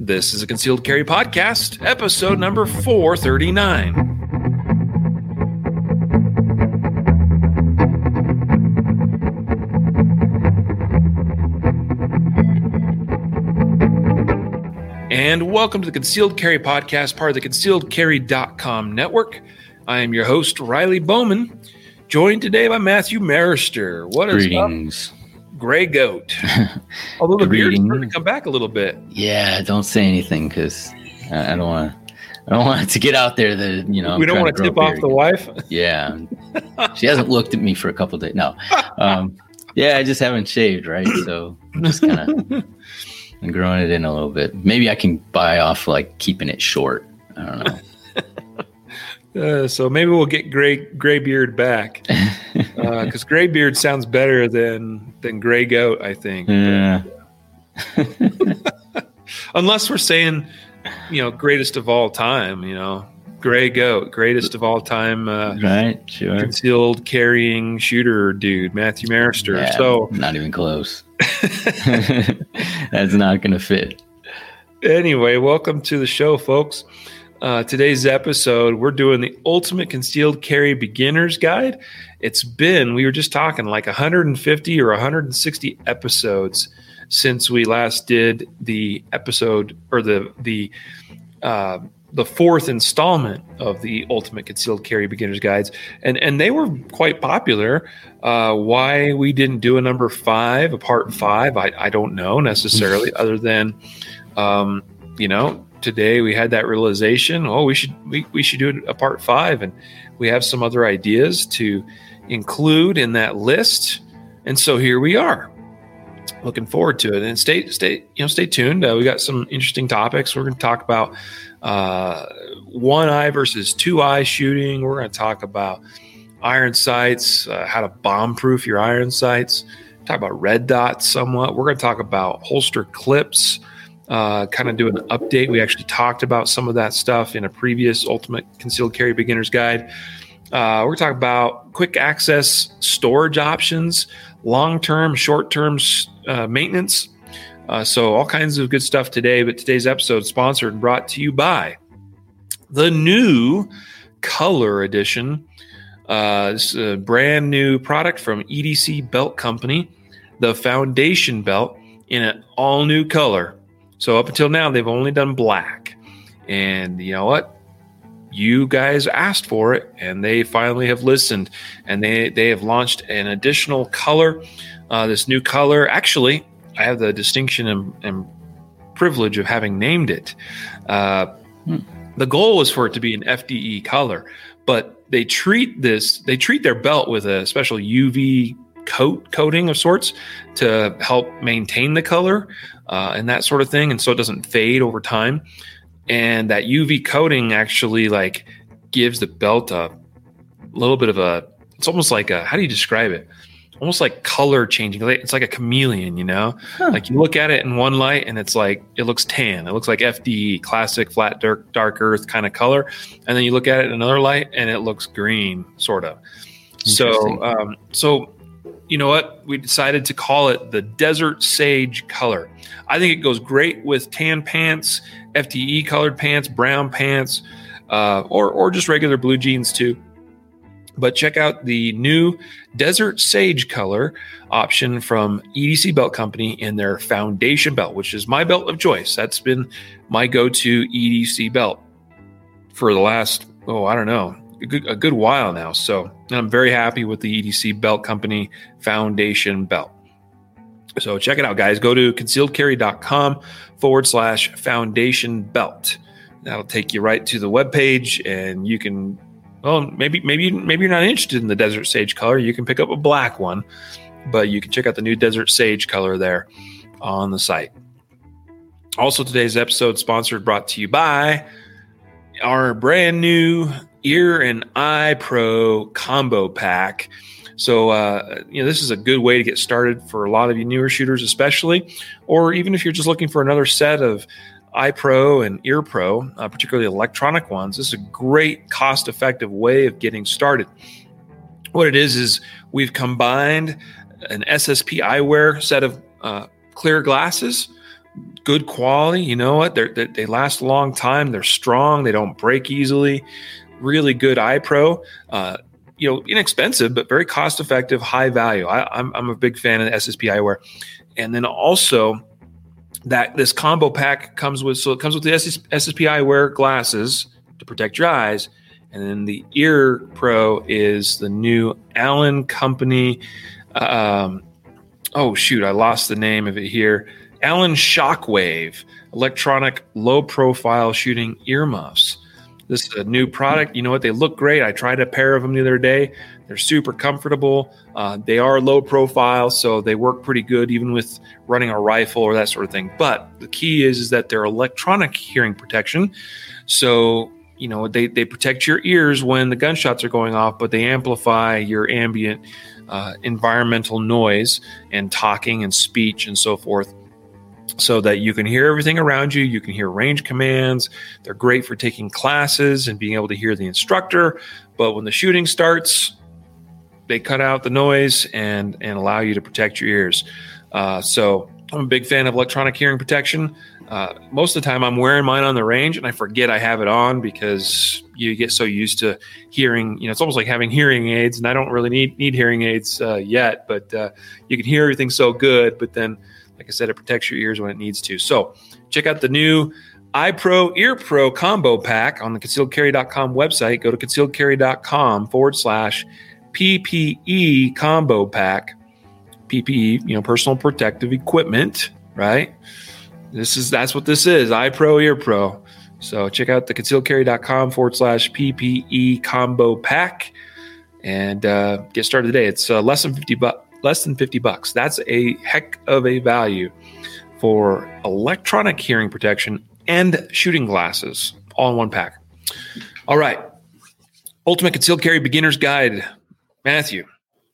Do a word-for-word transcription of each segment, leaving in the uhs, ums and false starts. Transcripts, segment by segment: This is a Concealed Carry Podcast, episode number four thirty-nine. And welcome to the Concealed Carry Podcast, part of the Concealed Carry dot com network. I am your host, Riley Bowman, joined today by Matthew Marister. What is Greetings. Up? Gray goat. Although the beard is starting to come back a little bit. Yeah, don't say anything because I, I don't want to. I don't want it to get out there that you know. We I'm don't want to tip off the wife. Yeah, she hasn't looked at me for a couple of days. No, um, yeah, I just haven't shaved, right? So I'm just kind of. I'm growing it in a little bit. Maybe I can buy off like keeping it short. I don't know. uh, so maybe we'll get gray gray beard back because uh, gray beard sounds better than than gray goat, I think. Yeah. But, yeah. Unless we're saying, you know, greatest of all time. You know, gray goat, greatest of all time. Uh, right. Sure. Concealed carrying shooter dude, Matthew Marister. Yeah, so not even close. That's not gonna fit. Anyway, welcome to the show, folks. Uh today's episode, we're doing the ultimate concealed carry beginner's guide. It's been, we were just talking, like one hundred fifty or one hundred sixty episodes since we last did the episode or the the uh the fourth installment of the Ultimate Concealed Carry Beginner's Guides. And and they were quite popular. Uh, why we didn't do a number five, a part five, I, I don't know necessarily, other than, um, you know, today we had that realization, oh, we should we, we should do a part five. And we have some other ideas to include in that list. And so here we are. Looking forward to it, and stay, stay, you know, stay tuned. Uh, we got some interesting topics. We're going to talk about uh, one eye versus two eye shooting. We're going to talk about iron sights, uh, how to bomb proof your iron sights. Talk about red dots somewhat. We're going to talk about holster clips. Uh, kind of do an update. We actually talked about some of that stuff in a previous Ultimate Concealed Carry Beginner's Guide. Uh, we're going to talk about quick access storage options, long-term, short-term uh, maintenance. Uh, so all kinds of good stuff today. But today's episode is sponsored and brought to you by the new Color Edition. Uh, this is a brand new product from E D C Belt Company, the foundation belt in an all-new color. So up until now, they've only done black. And you know what? You guys asked for it, and they finally have listened, and they, they have launched an additional color. Uh, this new color, actually, I have the distinction and, and privilege of having named it. Uh, hmm. The goal was for it to be an F D E color, but they treat this, they treat their belt with a special U V coat coating of sorts to help maintain the color uh, and that sort of thing, and so it doesn't fade over time. And that U V coating actually like gives the belt a little bit of a, it's almost like a, how do you describe it? Almost like color changing. It's like a chameleon, you know, huh. Like you look at it in one light and it's like, it looks tan. It looks like F D E, classic flat dark, dark earth kind of color. And then you look at it in another light and it looks green sort of. So, um, so you know what? We decided to call it the Desert Sage color. I think it goes great with tan pants, F D E colored pants, brown pants, uh, or or just regular blue jeans too. But check out the new Desert Sage color option from E D C Belt Company in their foundation belt, which is my belt of choice. That's been my go-to E D C belt for the last, oh, I don't know, a good, a good while now. So I'm very happy with the E D C Belt Company foundation belt. So check it out, guys. Go to concealed carry dot com forward slash foundation belt. That'll take you right to the webpage, and you can, well, maybe maybe maybe you're not interested in the Desert Sage color. You can pick up a black one, but you can check out the new Desert Sage color there on the site. Also, today's episode sponsored, brought to you by our brand new Ear and Eye Pro combo pack. So, uh, you know, this is a good way to get started for a lot of you newer shooters, especially, or even if you're just looking for another set of EyePro and EarPro, uh, particularly electronic ones. This is a great cost-effective way of getting started. What it is, is we've combined an S S P Eyewear set of uh, clear glasses good quality. You know what? They're, they they last a long time. They're strong. They don't break easily. Really good iPro. Uh, you know, inexpensive but very cost effective, high value. I, I'm I'm a big fan of the S S P Eyewear, and then also that this combo pack comes with. So it comes with the S S P Eyewear glasses to protect your eyes, and then the Ear Pro is the new Allen Company. Um, oh shoot, I lost the name of it here. Allen Shockwave electronic low profile shooting earmuffs. This is a new product. You know what? They look great. I tried a pair of them the other day. They're super comfortable. Uh, they are low profile, so they work pretty good even with running a rifle or that sort of thing. But the key is, is that they're electronic hearing protection. So, you know, they, they protect your ears when the gunshots are going off, but they amplify your ambient uh, environmental noise and talking and speech and so forth, so that you can hear everything around you. You can hear range commands. They're great for taking classes and being able to hear the instructor. But when the shooting starts, they cut out the noise and, and allow you to protect your ears. Uh, so I'm a big fan of electronic hearing protection. Uh, most of the time I'm wearing mine on the range and I forget I have it on because you get so used to hearing, you know, it's almost like having hearing aids, and I don't really need, need hearing aids uh, yet, but uh, you can hear everything so good, but then, like I said, it protects your ears when it needs to. So check out the new iPro Ear Pro combo pack on the concealed carry dot com website. Go to concealed carry dot com forward slash P P E combo pack. P P E, you know, personal protective equipment, right? This is, that's what this is, iPro Ear Pro. So check out the concealed carry dot com forward slash P P E combo pack and uh, get started today. It's uh, less than fifty bucks. Less than fifty bucks. That's a heck of a value for electronic hearing protection and shooting glasses all in one pack. All right. Ultimate Concealed Carry Beginner's Guide. Matthew.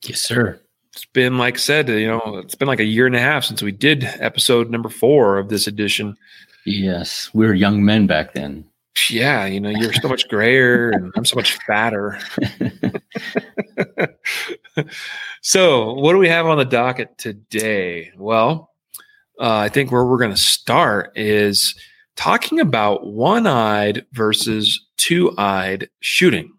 Yes, sir. It's been, like I said, you know, it's been like a year and a half since we did episode number four of this edition. Yes. We were young men back then. Yeah. You know, you're so much grayer and I'm so much fatter. So what do we have on the docket today? Well, uh, I think where we're going to start is talking about one-eyed versus two-eyed shooting.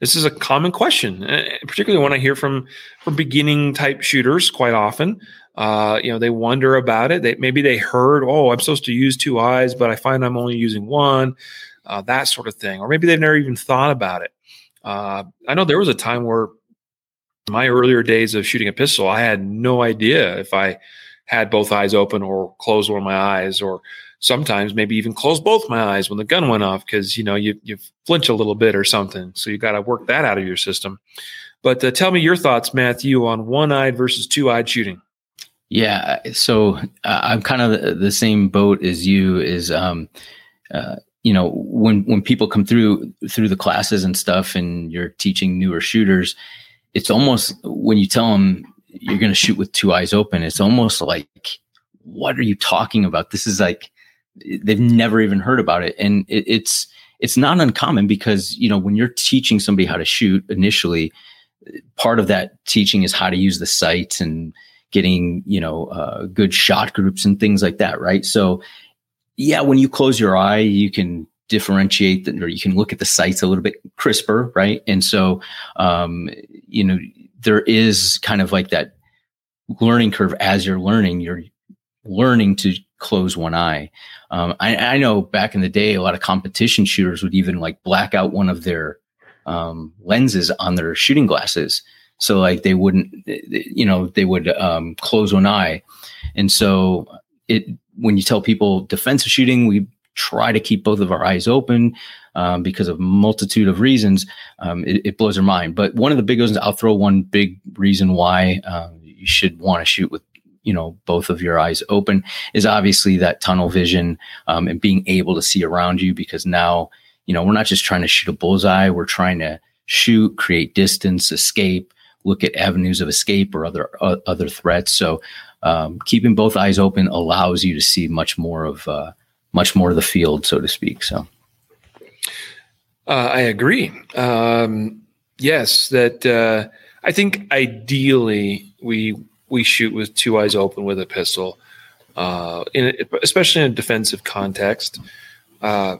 This is a common question, particularly one I hear from, from beginning type shooters quite often. Uh, you know, they wonder about it. They, maybe they heard, oh, I'm supposed to use two eyes, but I find I'm only using one, uh, that sort of thing. Or maybe they've never even thought about it. Uh, I know there was a time where in my earlier days of shooting a pistol, I had no idea if I had both eyes open or closed one of my eyes, or sometimes maybe even closed both my eyes when the gun went off because, you know, you you flinch a little bit or something. So you got to work that out of your system. But uh, tell me your thoughts, Matthew, on one-eyed versus two-eyed shooting. Yeah, so uh, I'm kind of the same boat as you is, um, uh, you know, when when people come through through the classes and stuff and you're teaching newer shooters, it's almost when you tell them you're going to shoot with two eyes open, it's almost like, what are you talking about? This is like, they've never even heard about it. And it, it's, it's not uncommon because, you know, when you're teaching somebody how to shoot initially, part of that teaching is how to use the sights and getting, you know, uh, good shot groups and things like that. Right. So yeah, when you close your eye, you can differentiate the, or you can look at the sights a little bit crisper, right? And so, um, you know, there is kind of like that learning curve as you're learning, you're learning to close one eye. Um, I, I know back in the day, a lot of competition shooters would even like black out one of their um, lenses on their shooting glasses. So like they wouldn't, you know, they would um, close one eye. And so it, when you tell people defensive shooting, we try to keep both of our eyes open um, because of multitude of reasons. Um, it, it blows their mind. But one of the big ones, I'll throw one big reason why um, you should want to shoot with, you know, both of your eyes open is obviously that tunnel vision um, and being able to see around you, because now, you know, we're not just trying to shoot a bullseye. We're trying to shoot, create distance, escape, look at avenues of escape or other, uh, other threats. So um, keeping both eyes open allows you to see much more of uh much more of the field, so to speak. So uh, I agree. Um, yes, that uh, I think ideally we we shoot with two eyes open with a pistol. uh, in a, especially in a defensive context. Uh,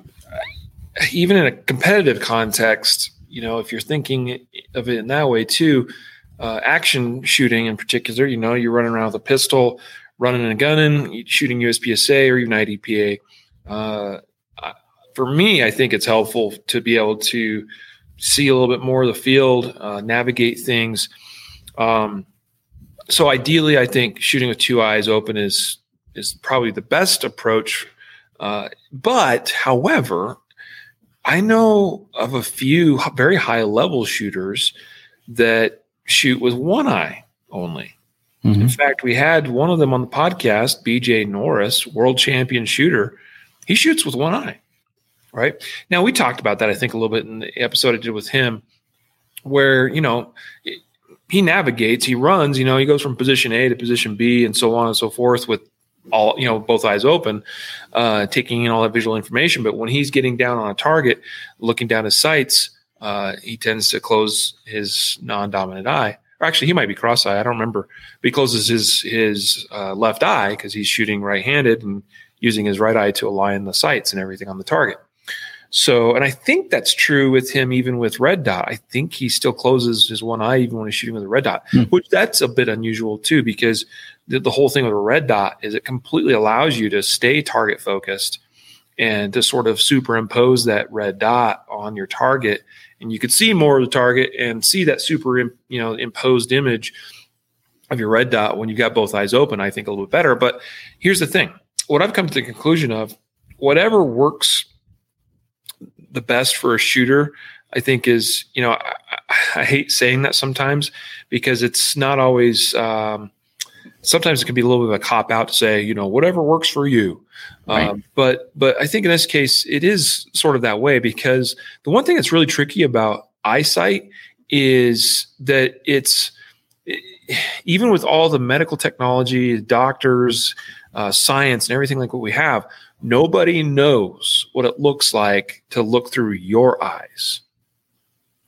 even in a competitive context, you know, if you're thinking of it in that way too, uh, action shooting in particular, you know, you're running around with a pistol, running and gunning, shooting U S P S A or even I D P A. Uh, for me, I think it's helpful to be able to see a little bit more of the field, uh, navigate things. Um, so ideally, I think shooting with two eyes open is is probably the best approach. Uh, but, however, I know of a few very high-level shooters that shoot with one eye only. Mm-hmm. In fact, we had one of them on the podcast, B J Norris, world champion shooter. He shoots with one eye, right? Now, we talked about that, I think, a little bit in the episode I did with him where, you know, he navigates, he runs, you know, he goes from position A to position B and so on and so forth with all, you know, both eyes open, uh, taking in all that visual information. But when he's getting down on a target, looking down his sights, uh, he tends to close his non-dominant eye. Or actually, he might be cross-eyed. I don't remember. But he closes his his uh, left eye because he's shooting right-handed and using his right eye to align the sights and everything on the target. So, and I think that's true with him, even with red dot. I think he still closes his one eye even when he's shooting with a red dot, mm. which that's a bit unusual too, because the, the whole thing with a red dot is it completely allows you to stay target focused and to sort of superimpose that red dot on your target. And you could see more of the target and see that super, you know, imposed image of your red dot when you've got both eyes open, I think a little bit better. But here's the thing. What I've come to the conclusion of, whatever works the best for a shooter, I think is, you know, I, I hate saying that sometimes because it's not always, um, sometimes it can be a little bit of a cop out to say, you know, whatever works for you. Right. Um, but, but I think in this case, it is sort of that way because the one thing that's really tricky about eyesight is that it's, even with all the medical technology, doctors, uh, science and everything like what we have, nobody knows what it looks like to look through your eyes,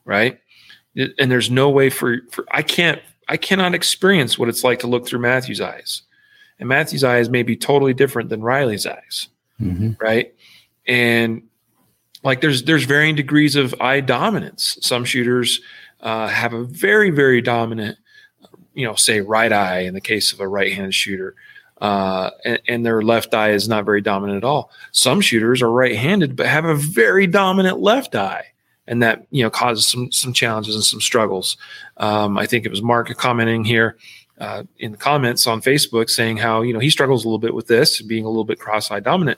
right? And there's no way for, for I can't, I cannot experience what it's like to look through Matthew's eyes. And Matthew's eyes may be totally different than Riley's eyes, mm-hmm. right? And like there's there's varying degrees of eye dominance. Some shooters uh, have a very, very dominant, you know, say right eye in the case of a right-handed shooter. Uh, and, and their left eye is not very dominant at all. Some shooters are right-handed, but have a very dominant left eye. And that, you know, causes some, some challenges and some struggles. Um, I think it was Mark commenting here uh, in the comments on Facebook saying how, you know, he struggles a little bit with this being a little bit cross-eye dominant.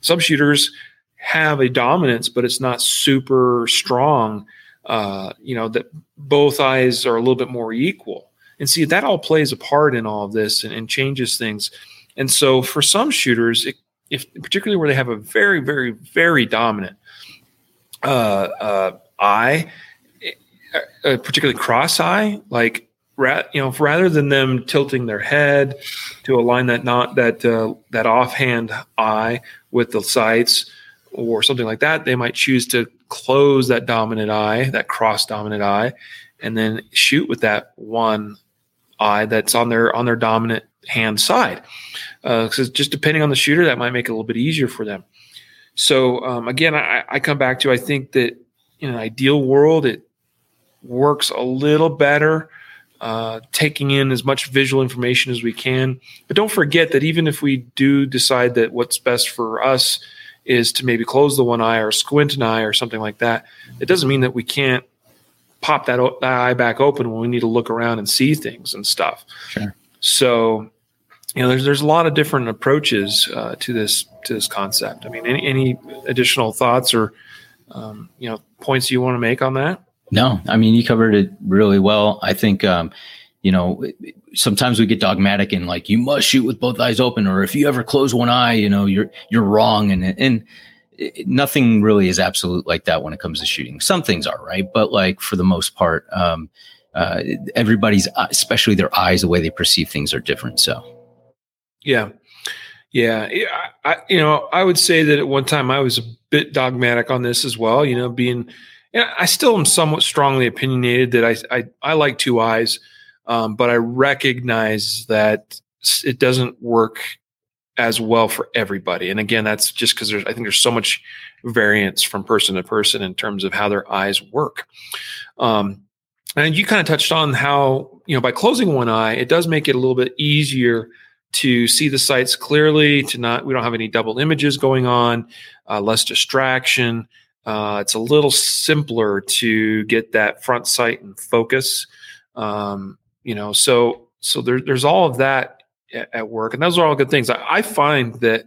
Some shooters have a dominance, but it's not super strong. Uh, you know, that both eyes are a little bit more equal. And see, that all plays a part in all of this and, and changes things. And so for some shooters, it, if particularly where they have a very, very, very dominant uh, uh, eye, it, uh, particularly cross eye, like, ra- you know, if rather than them tilting their head to align that not that uh, that offhand eye with the sights or something like that, they might choose to close that dominant eye, that cross dominant eye, and then shoot with that one eye that's on their on their dominant hand side. Uh, so just depending on the shooter, that might make it a little bit easier for them. So um, again, I, I come back to, I think that in an ideal world, it works a little better, uh, taking in as much visual information as we can. But don't forget that even if we do decide that what's best for us is to maybe close the one eye or squint an eye or something like that, it doesn't mean that we can't pop that, o- that eye back open when we need to look around and see things and stuff. Sure. So, you know, there's there's a lot of different approaches uh, to this to this concept. I mean, any, any additional thoughts or um, you know, points you want to make on that? No, I mean, you covered it really well. I think um, you know, sometimes we get dogmatic and like you must shoot with both eyes open, or if you ever close one eye, you know, you're you're wrong, and and. It, nothing really is absolute like that when it comes to shooting. Some things are, right? But like for the most part, um, uh, everybody's, especially their eyes, the way they perceive things are different. So. Yeah. Yeah. I, I, you know, I would say that at one time I was a bit dogmatic on this as well, you know, being, and I still am somewhat strongly opinionated that I, I, I like two eyes. Um, but I recognize that it doesn't work as well for everybody. And again, that's just because there's, I think there's so much variance from person to person in terms of how their eyes work. Um, and you kind of touched on how, you know, by closing one eye, it does make it a little bit easier to see the sights clearly, to not, we don't have any double images going on, uh, less distraction. Uh, it's a little simpler to get that front sight and focus. Um, you know, so, so there, there's all of that at work. And those are all good things. I, I find that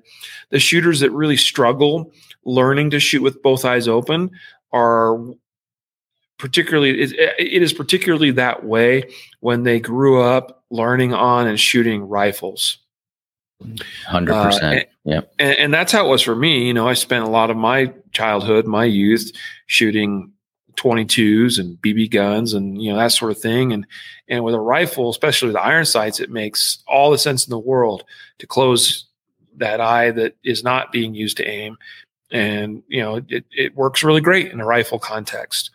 the shooters that really struggle learning to shoot with both eyes open are particularly, it, it is particularly that way when they grew up learning on and shooting rifles. one hundred percent. Uh, yeah. And, and that's how it was for me. You know, I spent a lot of my childhood, my youth shooting twenty-twos and B B guns and, you know, that sort of thing. And, and with a rifle, especially with iron sights, it makes all the sense in the world to close that eye that is not being used to aim. And, you know, it, it works really great in a rifle context.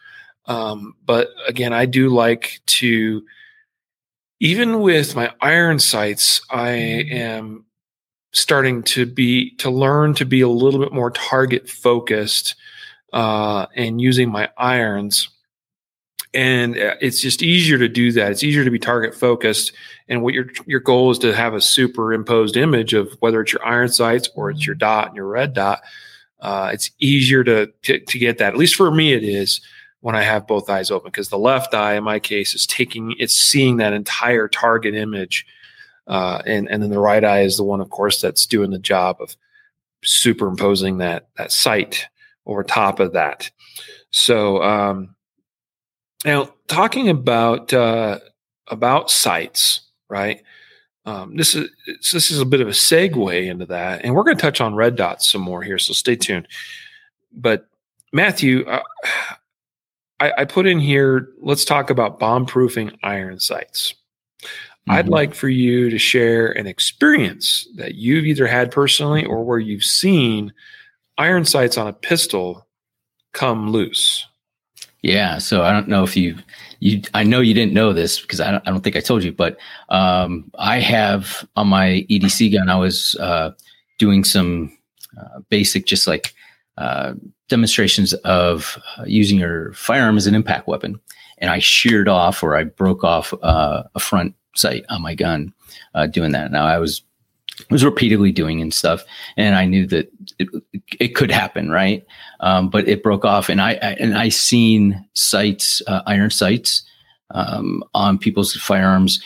Um, but again, I do like to, even with my iron sights, I am starting to be, to learn to be a little bit more target focused, uh, and using my irons. And it's just easier to do that. It's easier to be target focused. And what your, your goal is to have a superimposed image of whether it's your iron sights or it's your dot and your red dot. Uh, it's easier to, to, to get that. At least for me, it is when I have both eyes open, because the left eye in my case is taking, it's seeing that entire target image. Uh, and, and then the right eye is the one, of course, that's doing the job of superimposing that, that sight over top of that. So, um, now talking about, uh, about sights, right. Um, this is, this is a bit of a segue into that, and we're going to touch on red dots some more here, so stay tuned. But Matthew, uh, I, I put in here, let's talk about bomb proofing iron sights. Mm-hmm. I'd like for you to share an experience that you've either had personally or where you've seen iron sights on a pistol come loose. Yeah. So I don't know if you, you, I know you didn't know this because I don't, I don't think I told you, but, um, I have on my E D C gun, I was, uh, doing some, uh, basic, just like, uh, demonstrations of uh, using your firearm as an impact weapon. And I sheared off, or I broke off, uh, a front sight on my gun, uh, doing that. Now I was, was repeatedly doing and stuff. And I knew that it, it could happen. Right. Um, but it broke off, and I, I and I seen sights, uh, iron sights, um, on people's firearms,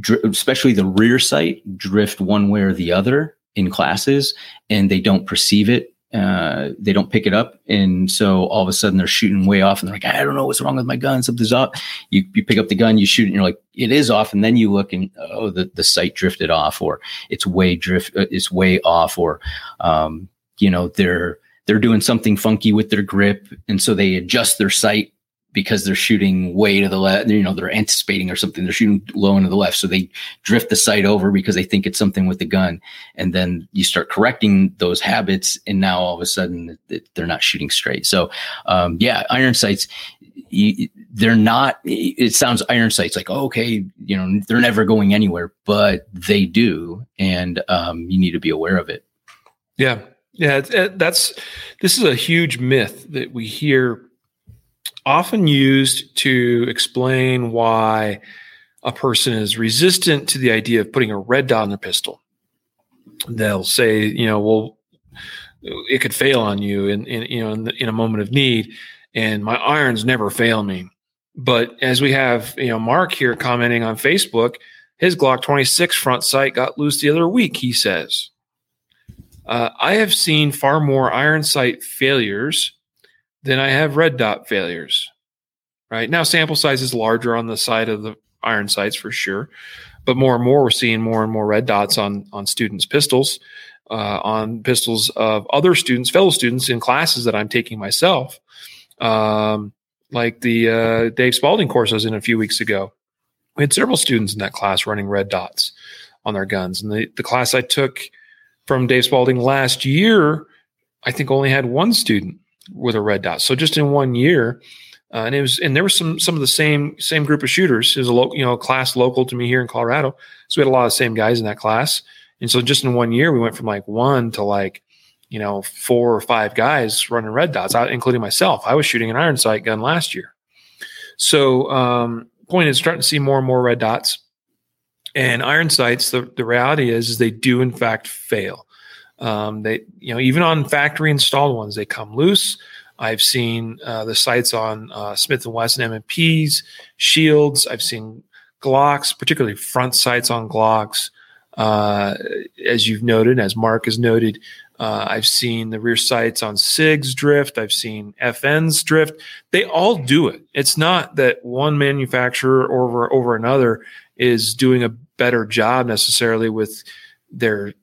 dr- especially the rear sight, drift one way or the other in classes, and they don't perceive it. Uh, they don't pick it up. And so all of a sudden they're shooting way off, and they're like, I don't know what's wrong with my gun. Something's off. You, you pick up the gun, you shoot it, and you're like, it is off. And then you look and, oh, the, the sight drifted off, or it's way drift, uh, it's way off, or, um, you know, they're, they're doing something funky with their grip. And so they adjust their sight because they're shooting way to the left, you know, they're anticipating or something. They're shooting low and to the left. So they drift the sight over because they think it's something with the gun. And then you start correcting those habits, and now all of a sudden they're not shooting straight. So, um, yeah, iron sights, they're not, it sounds iron sights like, oh, okay, you know, they're never going anywhere, but they do. And, um, you need to be aware of it. Yeah. Yeah. That's, this is a huge myth that we hear, often used to explain why a person is resistant to the idea of putting a red dot on their pistol. They'll say, you know, well, it could fail on you in, in you know, in, the, in a moment of need, and my irons never fail me. But as we have, you know, Mark here commenting on Facebook, his Glock twenty-six front sight got loose the other week, he says. Uh, I have seen far more iron sight failures then I have red dot failures, right? Now sample size is larger on the side of the iron sights for sure, but more and more we're seeing more and more red dots on, on students' pistols, uh, on pistols of other students, fellow students in classes that I'm taking myself. Um, like the uh, Dave Spalding course I was in a few weeks ago, we had several students in that class running red dots on their guns. And the, the class I took from Dave Spalding last year, I think only had one student with a red dot. So just in one year, uh, and it was, and there were some, some of the same, same group of shooters. It was a local, you know, class local to me here in Colorado. So we had a lot of the same guys in that class. And so just in one year, we went from like one to like, you know, four or five guys running red dots, including myself. I was shooting an iron sight gun last year. So um, point is, starting to see more and more red dots. And iron sights, the, the reality is, is they do in fact fail. Um, they, you know, even on factory installed ones, they come loose. I've seen uh, the sights on uh, Smith and Wesson M and Ps, Shields. I've seen Glocks, particularly front sights on Glocks. Uh, as you've noted, as Mark has noted, uh, I've seen the rear sights on SIGs drift. I've seen F Ns drift. They all do it. It's not that one manufacturer over, over another is doing a better job necessarily with their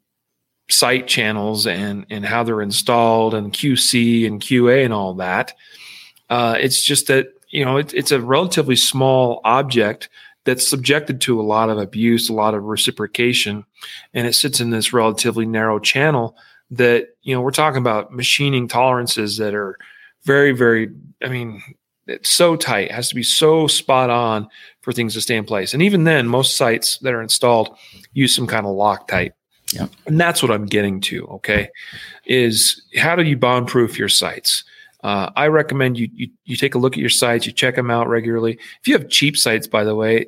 sight channels and, and how they're installed and Q C and Q A and all that. Uh, it's just that, you know, it, it's a relatively small object that's subjected to a lot of abuse, a lot of reciprocation, and it sits in this relatively narrow channel that, you know, we're talking about machining tolerances that are very, very, I mean, it's so tight. It has to be so spot on for things to stay in place. And even then, most sights that are installed use some kind of Loctite. Yeah. And that's what I'm getting to, okay, is how do you bomb-proof your sights? Uh, I recommend you, you you take a look at your sights. You check them out regularly. If you have cheap sights, by the way,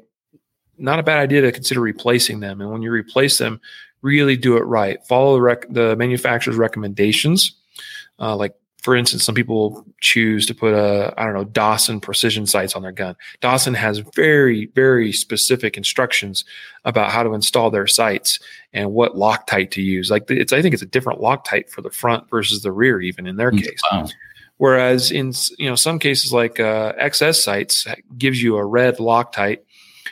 not a bad idea to consider replacing them. And when you replace them, really do it right. Follow the, rec- the manufacturer's recommendations. Uh, like, for instance, some people choose to put a, I don't know, Dawson Precision sights on their gun. Dawson has very, very specific instructions about how to install their sights and what Loctite to use. Like, it's, I think it's a different Loctite for the front versus the rear, even in their case. Wow. Whereas in, you know, some cases like uh, X S Sights gives you a red Loctite.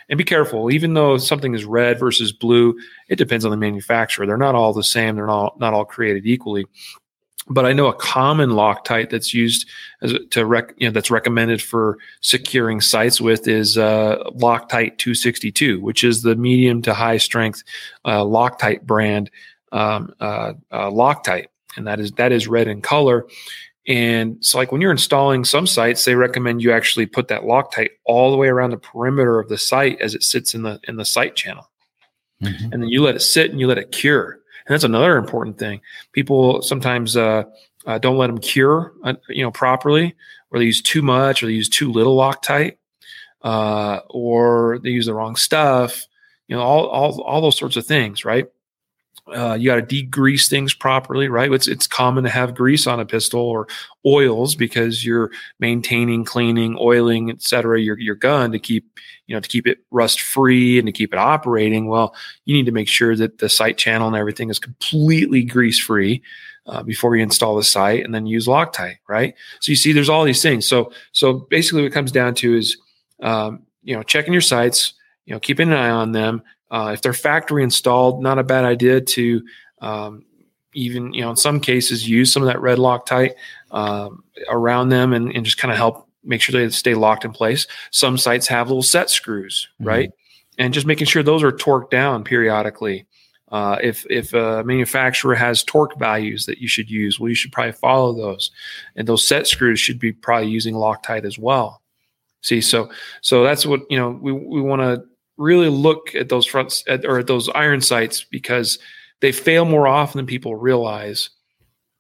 And be careful, even though something is red versus blue, it depends on the manufacturer. They're not all the same. They're not, not all created equally. But I know a common Loctite that's used as to rec, you know, that's recommended for securing sights with is uh, Loctite two sixty-two, which is the medium to high strength uh, Loctite brand um, uh, uh, Loctite, and that is that is red in color. And so, like, when you're installing some sights, they recommend you actually put that Loctite all the way around the perimeter of the sight as it sits in the in the sight channel, mm-hmm. and then you let it sit and you let it cure. And that's another important thing. People sometimes uh, uh, don't let them cure, uh, you know, properly, or they use too much, or they use too little Loctite, uh, or they use the wrong stuff. You know, all all all those sorts of things, right? Uh, you got to degrease things properly, right? It's it's common to have grease on a pistol or oils because you're maintaining, cleaning, oiling, et cetera, your, your gun to keep, you know, to keep it rust free and to keep it operating. Well, you need to make sure that the sight channel and everything is completely grease free uh, before you install the sight, and then use Loctite, right? So you see, there's all these things. So so basically, what it comes down to is, um, you know, checking your sights, you know, keeping an eye on them. Uh, if they're factory installed, not a bad idea to um, even, you know, in some cases use some of that red Loctite um, around them and, and just kind of help make sure they stay locked in place. Some sites have little set screws, mm-hmm. right? And just making sure those are torqued down periodically. Uh, if if a manufacturer has torque values that you should use, well, you should probably follow those. And those set screws should be probably using Loctite as well. See, so so that's what, you know, we, we want to really look at those fronts at, or at those iron sights, because they fail more often than people realize.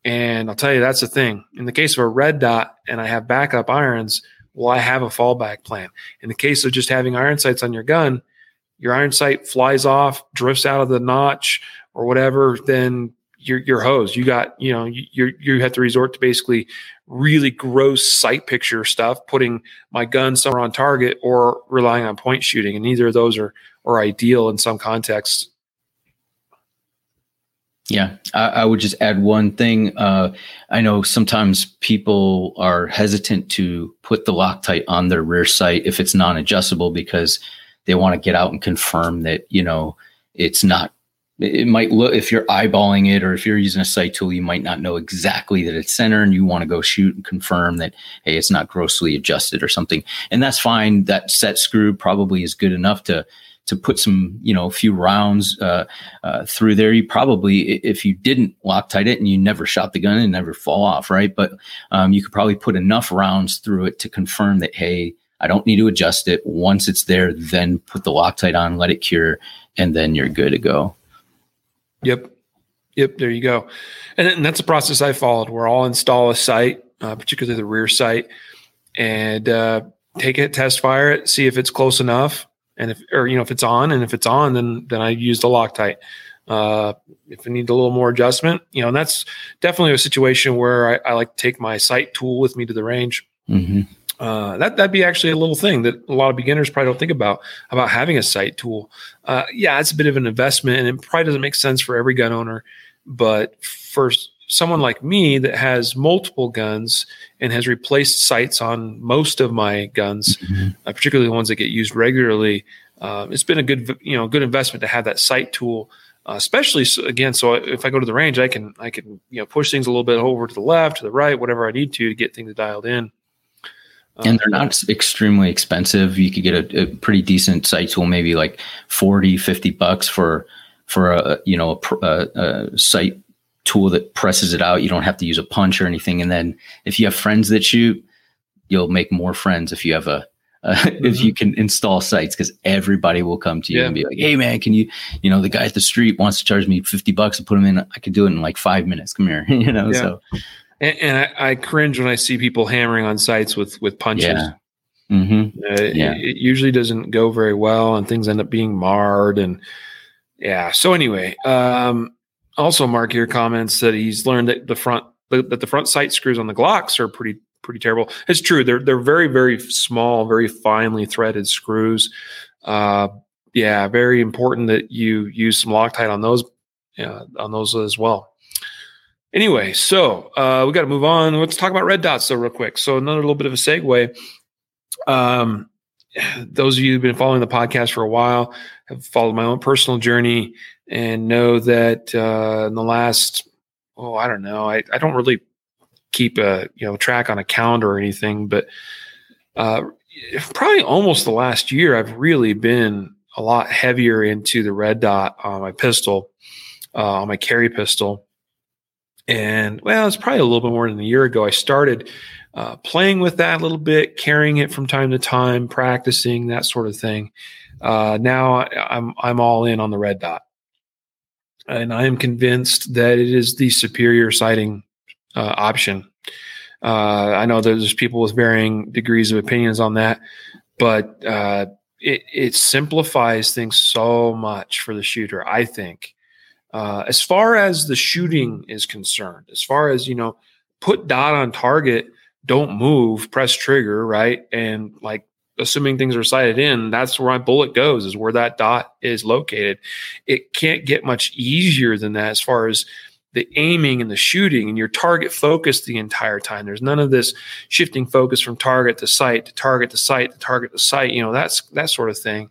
And I'll tell you, that's the thing. In the case of a red dot and I have backup irons, well, I have a fallback plan. In the case of just having iron sights on your gun, your iron sight flies off, drifts out of the notch or whatever, then you're, you're hosed. You got, you know, you you have to resort to basically really gross sight picture stuff, putting my gun somewhere on target or relying on point shooting. And neither of those are, are ideal in some contexts. Yeah. I, I would just add one thing. Uh, I know sometimes people are hesitant to put the Loctite on their rear sight if it's non-adjustable, because they want to get out and confirm that, you know, it's not, it might look, if you're eyeballing it or if you're using a sight tool, you might not know exactly that it's center, and you want to go shoot and confirm that, hey, it's not grossly adjusted or something. And that's fine. That set screw probably is good enough to to put some, you know, a few rounds uh, uh, through there. You probably, if you didn't Loctite it and you never shot the gun, it never fall off, right? But um, you could probably put enough rounds through it to confirm that, hey, I don't need to adjust it. Once it's there, then put the Loctite on, let it cure, and then you're good to go. Yep. Yep. There you go. And, and that's a process I followed where I'll install a sight, uh, particularly the rear sight, and uh, take it, test fire it, see if it's close enough. And if, or, you know, if it's on, and if it's on, then, then I use the Loctite. Uh, if I need a little more adjustment, you know, and that's definitely a situation where I, I like to take my sight tool with me to the range. Mm-hmm. Uh, that, that'd be actually a little thing that a lot of beginners probably don't think about, about having a sight tool. Uh, yeah, it's a bit of an investment, and it probably doesn't make sense for every gun owner, but for someone like me that has multiple guns and has replaced sights on most of my guns, mm-hmm. uh, particularly the ones that get used regularly, uh, it's been a good, you know, good investment to have that sight tool. Uh, especially so, again, so if I go to the range, I can I can you know push things a little bit over to the left, to the right, whatever I need to to get things dialed in. Um, and they're not extremely expensive. You could get a, a pretty decent sight tool, maybe like forty, fifty bucks for for a you know a, a, a sight tool that presses it out. You don't have to use a punch or anything. And then if you have friends that shoot, you'll make more friends if you have a. Uh, mm-hmm. If you can install sights, because everybody will come to you yeah. and be like, hey man, can you, you know, the guy at the street wants to charge me fifty bucks to put him in. I could do it in like five minutes. Come here. you know, yeah. so. And, and I, I cringe when I see people hammering on sights with, with punches. Yeah. Mm-hmm. Uh, yeah. It, it usually doesn't go very well, and things end up being marred. And yeah. So anyway, um, also Mark here comments that he's learned that the front, that the front sight screws on the Glocks are pretty, pretty terrible. It's true. They're they're very, very small, very finely threaded screws. Uh, yeah, very important that you use some Loctite on those uh, on those as well. Anyway, so uh, we got to move on. Let's talk about red dots though real quick. So another little bit of a segue. Um, those of you who've been following the podcast for a while have followed my own personal journey and know that uh, in the last, oh, I don't know, I, I don't really keep a you know track on a calendar or anything, but uh, probably almost the last year, I've really been a lot heavier into the red dot on my pistol, uh, on my carry pistol. And well, it's probably a little bit more than a year ago. I started uh, playing with that a little bit, carrying it from time to time, practicing that sort of thing. Uh, now I'm I'm all in on the red dot, and I am convinced that it is the superior sighting Uh, option. Uh, I know there's people with varying degrees of opinions on that, but uh, it, it simplifies things so much for the shooter, I think. Uh, as far as the shooting is concerned, as far as, you know, put dot on target, don't move, press trigger, right? And like, assuming things are sighted in, that's where my bullet goes, is where that dot is located. It can't get much easier than that as far as the aiming and the shooting, and your target focused the entire time. There's none of this shifting focus from target to sight to target to sight to target to sight. You know, that's that sort of thing.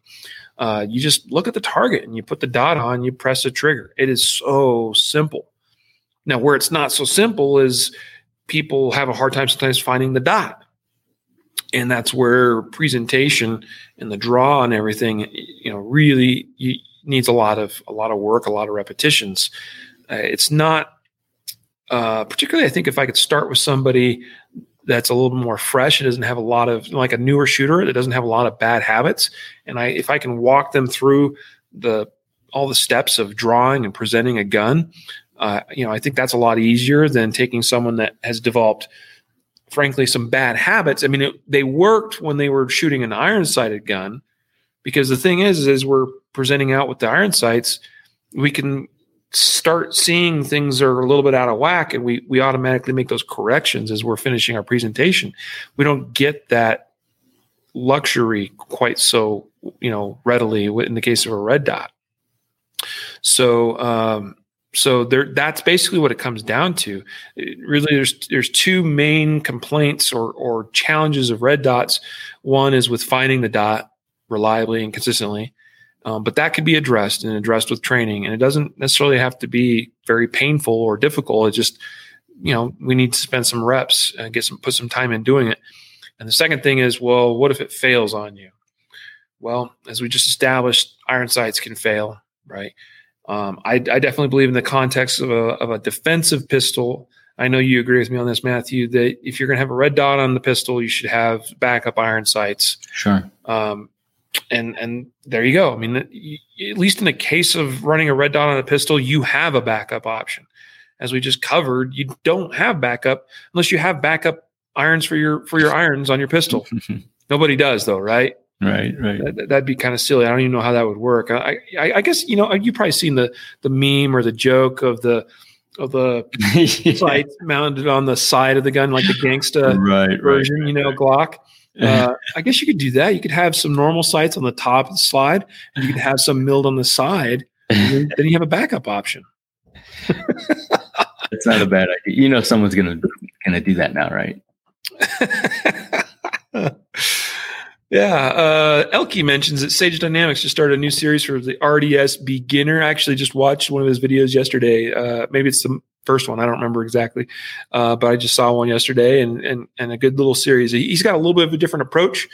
Uh, you just look at the target and you put the dot on, you press the trigger. It is so simple. Now, where it's not so simple is people have a hard time sometimes finding the dot. And that's where presentation and the draw and everything, you know, really you, needs a lot of a lot of work, a lot of repetitions. Uh, it's not uh, particularly, I think if I could start with somebody that's a little bit more fresh, it doesn't have a lot of, like a newer shooter that doesn't have a lot of bad habits. And I, if I can walk them through the, all the steps of drawing and presenting a gun, uh, you know, I think that's a lot easier than taking someone that has developed, frankly, some bad habits. I mean, it, they worked when they were shooting an iron sighted gun, because the thing is, is we're presenting out with the iron sights, we can start seeing things are a little bit out of whack, and we we automatically make those corrections as we're finishing our presentation. We don't get that luxury quite so, you know, readily in the case of a red dot. So um, so there, that's basically what it comes down to. It really, there's there's two main complaints or or challenges of red dots. One is with finding the dot reliably and consistently. Um, but that could be addressed and addressed with training. And it doesn't necessarily have to be very painful or difficult. It's just, you know, we need to spend some reps and get some, put some time in doing it. And the second thing is, well, what if it fails on you? Well, as we just established, iron sights can fail, right? Um, I, I definitely believe in the context of a, of a defensive pistol. I know you agree with me on this, Matthew, that if you're going to have a red dot on the pistol, you should have backup iron sights. Sure. Um, and and there you go. I mean, at least in the case of running a red dot on a pistol, you have a backup option. As we just covered, you don't have backup unless you have backup irons for your for your irons on your pistol. Nobody does, though, right? Right, right. That, that'd be kind of silly. I don't even know how that would work. I, I, I guess, you know, you've probably seen the the meme or the joke of the of the yeah. sights mounted on the side of the gun, like the gangsta right, version, right, you know, right. Glock. Uh, I guess you could do that. You could have some normal sights on the top of the slide, and you could have some milled on the side. Then you have a backup option. That's not a bad idea. You know, someone's gonna gonna do that now, right? Yeah. Uh, Elke mentions that Sage Dynamics just started a new series for the R D S beginner. I actually just watched one of his videos yesterday. Uh, maybe it's the first one. I don't remember exactly. Uh, but I just saw one yesterday and, and, and a good little series. He's got a little bit of a different approach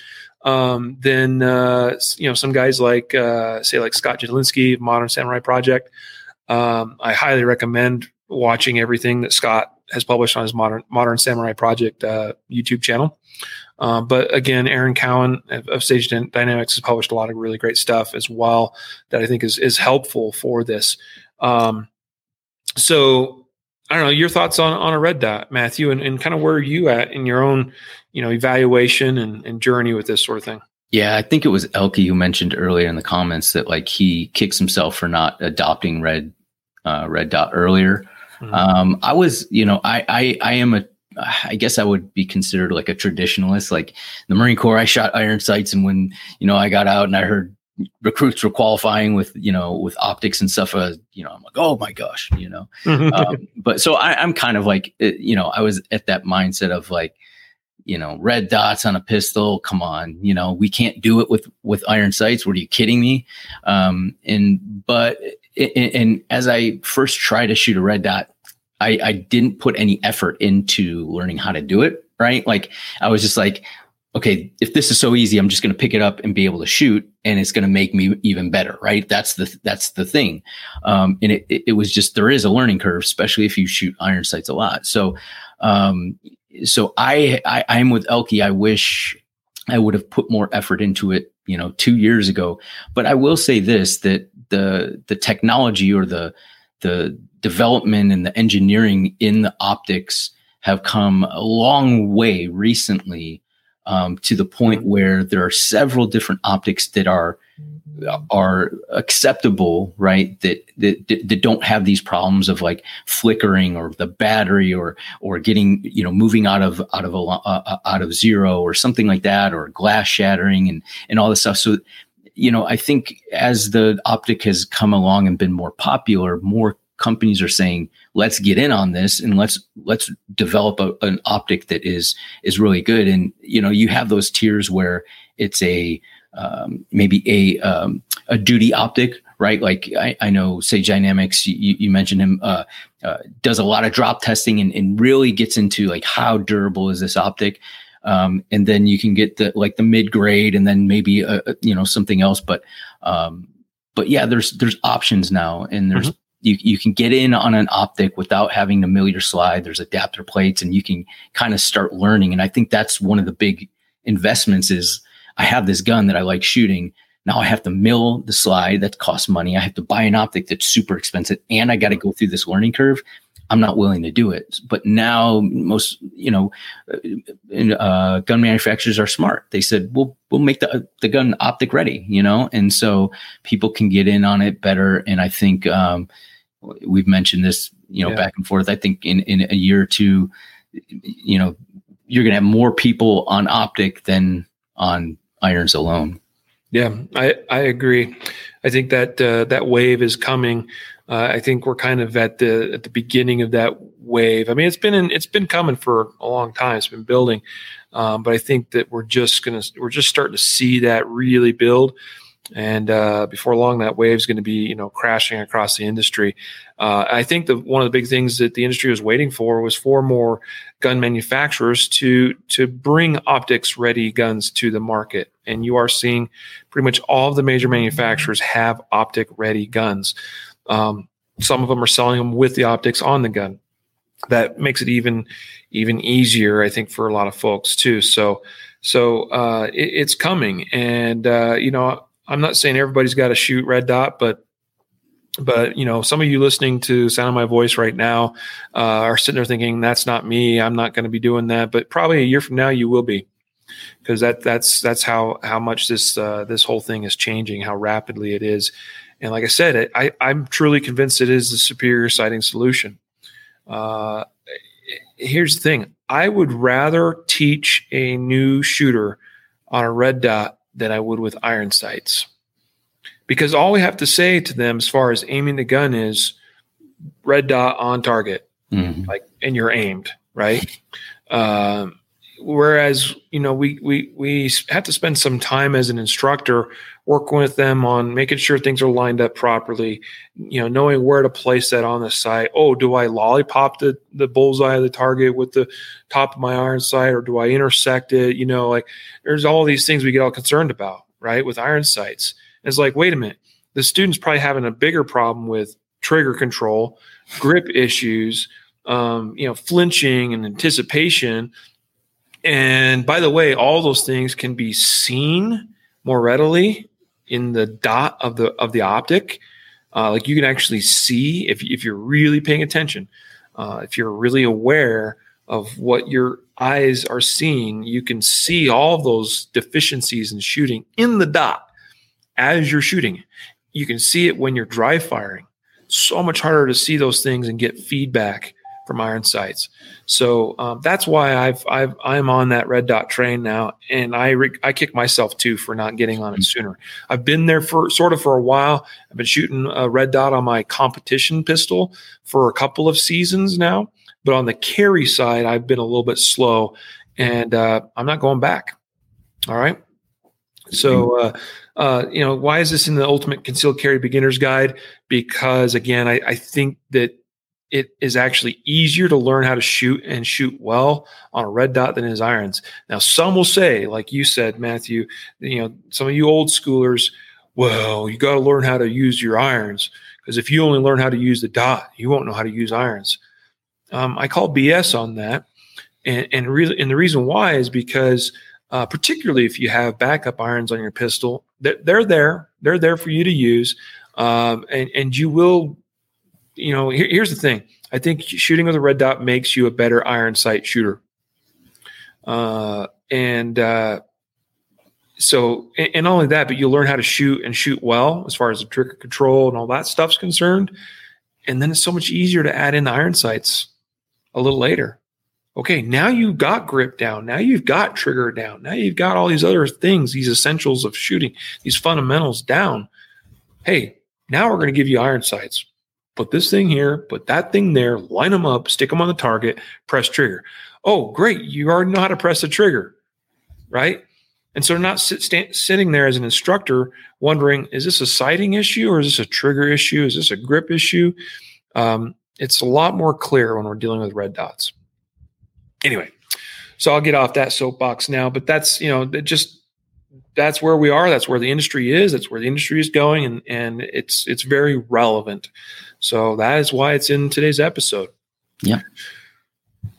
um, than, uh, you know, some guys like, uh, say like Scott Jalinski, Modern Samurai Project. Um, I highly recommend watching everything that Scott has published on his Modern, Modern Samurai Project uh, YouTube channel. Um, but again, Aaron Cowan of Sage Dynamics has published a lot of really great stuff as well that I think is is helpful for this. Um, so I don't know your thoughts on, on a red dot, Matthew, and, and kind of where are you at in your own, you know, evaluation and, and journey with this sort of thing? Yeah, I think it was Elke who mentioned earlier in the comments that like he kicks himself for not adopting red uh, red dot earlier. Mm-hmm. Um, I was, you know, I I, I am a I guess I would be considered like a traditionalist, like the Marine Corps. I shot iron sights. And when, you know, I got out and I heard recruits were qualifying with, you know, with optics and stuff, uh, you know, I'm like, oh my gosh, you know, um, but so I, I'm kind of like, you know, I was at that mindset of like, you know, red dots on a pistol. Come on, you know, we can't do it with, with iron sights. What are you kidding me? Um, and, but, and, and as I first tried to shoot a red dot, I, I didn't put any effort into learning how to do it, right? Like I was just like, okay, if this is so easy, I'm just going to pick it up and be able to shoot, and it's going to make me even better, right? That's the that's the thing, um, and it, it it was just there is a learning curve, especially if you shoot iron sights a lot. So, um, so I, I I'm with Elke. I wish I would have put more effort into it, you know, two years ago. But I will say this: that the the technology or the the development and the engineering in the optics have come a long way recently, um, to the point where there are several different optics that are are acceptable, right? That, that that don't have these problems of like flickering or the battery or or getting, you know, moving out of out of a, uh, out of zero or something like that, or glass shattering and and all this stuff. So, you know, I think as the optic has come along and been more popular, more companies are saying, let's get in on this and let's let's develop a, an optic that is is really good. And, you know, you have those tiers where it's a um, maybe a um, a duty optic, right? Like I, I know Sage Dynamics, you, you mentioned him, uh, uh, does a lot of drop testing and, and really gets into like how durable is this optic. Um, and then you can get the like the mid grade and then maybe, a, a, you know, something else. But um, but yeah, there's there's options now, and there's mm-hmm. You you can get in on an optic without having to mill your slide. There's adapter plates, and you can kind of start learning. And I think that's one of the big investments is I have this gun that I like shooting. Now I have to mill the slide. That costs money. I have to buy an optic that's super expensive, and I got to go through this learning curve. I'm not willing to do it. But now most, you know, uh, gun manufacturers are smart. They said, we'll, we'll make the, the gun optic ready, you know? And so people can get in on it better. And I think, um, we've mentioned this, you know, yeah. back and forth. I think in, in a year or two, you know, you're going to have more people on optic than on irons alone. Yeah, I, I agree. I think that, uh, that wave is coming. Uh, I think we're kind of at the at the beginning of that wave. I mean, it's been in, it's been coming for a long time. It's been building, um, but I think that we're just gonna we're just starting to see that really build, and uh, before long, that wave's going to be you know crashing across the industry. Uh, I think the one of the big things that the industry was waiting for was for more gun manufacturers to to bring optics ready guns to the market, and you are seeing pretty much all of the major manufacturers have optic ready guns. Um, some of them are selling them with the optics on the gun. that makes it even even easier, I think, for a lot of folks too. So so uh, it, it's coming, and uh, you know, I'm not saying everybody's got to shoot red dot, but but you know, some of you listening to Sound of My Voice right now uh, are sitting there thinking, "That's not me. I'm not going to be doing that." But probably a year from now, you will be, because that that's that's how how much this uh, this whole thing is changing, how rapidly it is. And like I said, it, I, I'm truly convinced it is the superior sighting solution. Uh, here's the thing. I would rather teach a new shooter on a red dot than I would with iron sights, because all we have to say to them as far as aiming the gun is red dot on target, mm-hmm. like, and you're aimed, right? Um, whereas, you know, we, we, we have to spend some time as an instructor working with them on making sure things are lined up properly, you know, knowing where to place that on the sight. Oh, do I lollipop the, the bullseye of the target with the top of my iron sight, or do I intersect it? You know, like, there's all these things we get all concerned about, right, with iron sights. It's like, wait a minute, the student's probably having a bigger problem with trigger control, grip issues, um, you know, flinching and anticipation. And by the way, all those things can be seen more readily in the dot of the of the optic. Uh, like, you can actually see if if you're really paying attention, uh, if you're really aware of what your eyes are seeing, you can see all of those deficiencies in shooting in the dot as you're shooting. You can see it when you're dry firing. So much harder to see those things and get feedback from iron sights. So um, that's why I've, I've, I'm on that red dot train now. And I, re- I kick myself too for not getting on it sooner. I've been there for sort of for a while. I've been shooting a red dot on my competition pistol for a couple of seasons now, but on the carry side, I've been a little bit slow, and uh, I'm not going back. All right. So, uh, uh, you know, why is this in the Ultimate Concealed Carry Beginner's Guide? Because again, I, I think that it is actually easier to learn how to shoot and shoot well on a red dot than is irons. Now, some will say, like you said, Matthew, you know, some of you old schoolers, well, you got to learn how to use your irons, because if you only learn how to use the dot, you won't know how to use irons. Um, I call B S on that. And, and really, and the reason why is because uh, particularly if you have backup irons on your pistol, they're, they're there, they're there for you to use. Um, and, and you will, you know, here, here's the thing. I think shooting with a red dot makes you a better iron sight shooter. Uh, and uh, so, and, and not only that, but you'll learn how to shoot and shoot well as far as the trigger control and all that stuff's concerned. And then it's so much easier to add in the iron sights a little later. Okay, now you've got grip down. Now you've got trigger down. Now you've got all these other things, these essentials of shooting, these fundamentals down. Hey, now we're going to give you iron sights. Put this thing here, put that thing there, line them up, stick them on the target, press trigger. Oh, great. You already know how to press the trigger, right? And so not sit, stand, sitting there as an instructor wondering, is this a sighting issue, or is this a trigger issue? Is this a grip issue? Um, it's a lot more clear when we're dealing with red dots. Anyway, so I'll get off that soapbox now, but that's, you know, just that's where we are. That's where the industry is. That's where the industry is going. And, and it's, it's very relevant. So that is why it's in today's episode. Yeah.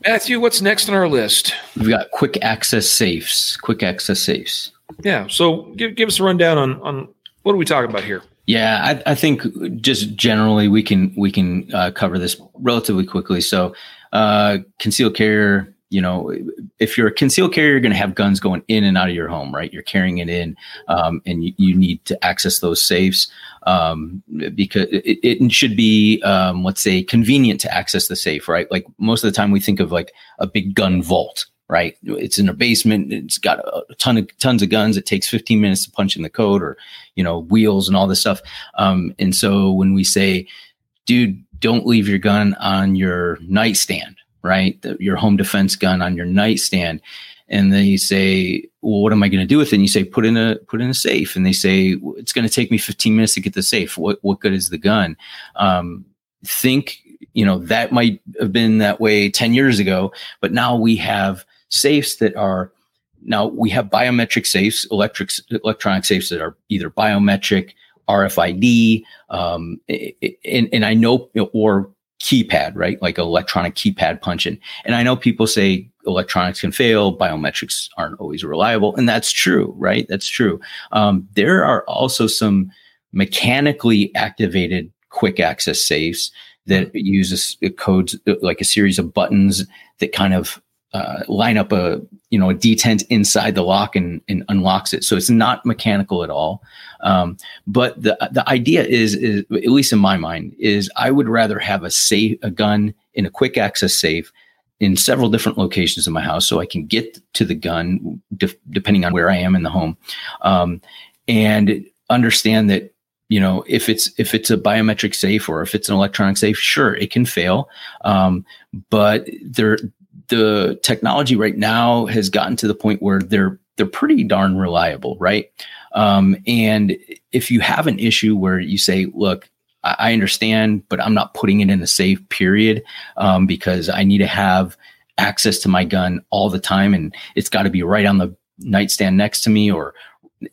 Matthew, what's next on our list? We've got quick access safes, quick access safes. Yeah. So give, give us a rundown on, on what are we talking about here? Yeah, I, I think just generally we can, we can uh, cover this relatively quickly. So uh, concealed carrier, you know, if you're a concealed carrier, you're going to have guns going in and out of your home, right? You're carrying it in, um, and you, you need to access those safes um, because it, it should be, um, let's say, convenient to access the safe, right? Like, most of the time we think of like a big gun vault, right? It's in a basement. It's got a ton of tons of guns. It takes fifteen minutes to punch in the code, or, you know, wheels and all this stuff. Um, and so when we say, dude, don't leave your gun on your nightstand, right? The, your home defense gun on your nightstand. And then you say, well, what am I going to do with it? And you say, put in a, put in a safe. And they say, it's going to take me fifteen minutes to get the safe. What, what good is the gun? Um, think, you know, that might have been that way ten years ago, but now we have safes that are, now we have biometric safes, electric, electronic safes that are either biometric, R F I D, um, and, and I know, or keypad, right? Like electronic keypad punching. And I know people say electronics can fail, biometrics aren't always reliable. And that's true, right? That's true. Um, there are also some mechanically activated quick access safes that uses codes, like a series of buttons that kind of uh, line up a, you know, a detent inside the lock and, and unlocks it. So it's not mechanical at all. Um, but the the idea is, is, at least in my mind, is I would rather have a safe, a gun in a quick access safe in several different locations in my house, so I can get to the gun de- depending on where I am in the home, um, and understand that, you know, if it's if it's a biometric safe or if it's an electronic safe, sure, it can fail, um, but there. The technology right now has gotten to the point where they're they're pretty darn reliable, right? Um, and if you have an issue where you say, "Look, I, I understand, but I'm not putting it in a safe period um, because I need to have access to my gun all the time, and it's got to be right on the nightstand next to me, or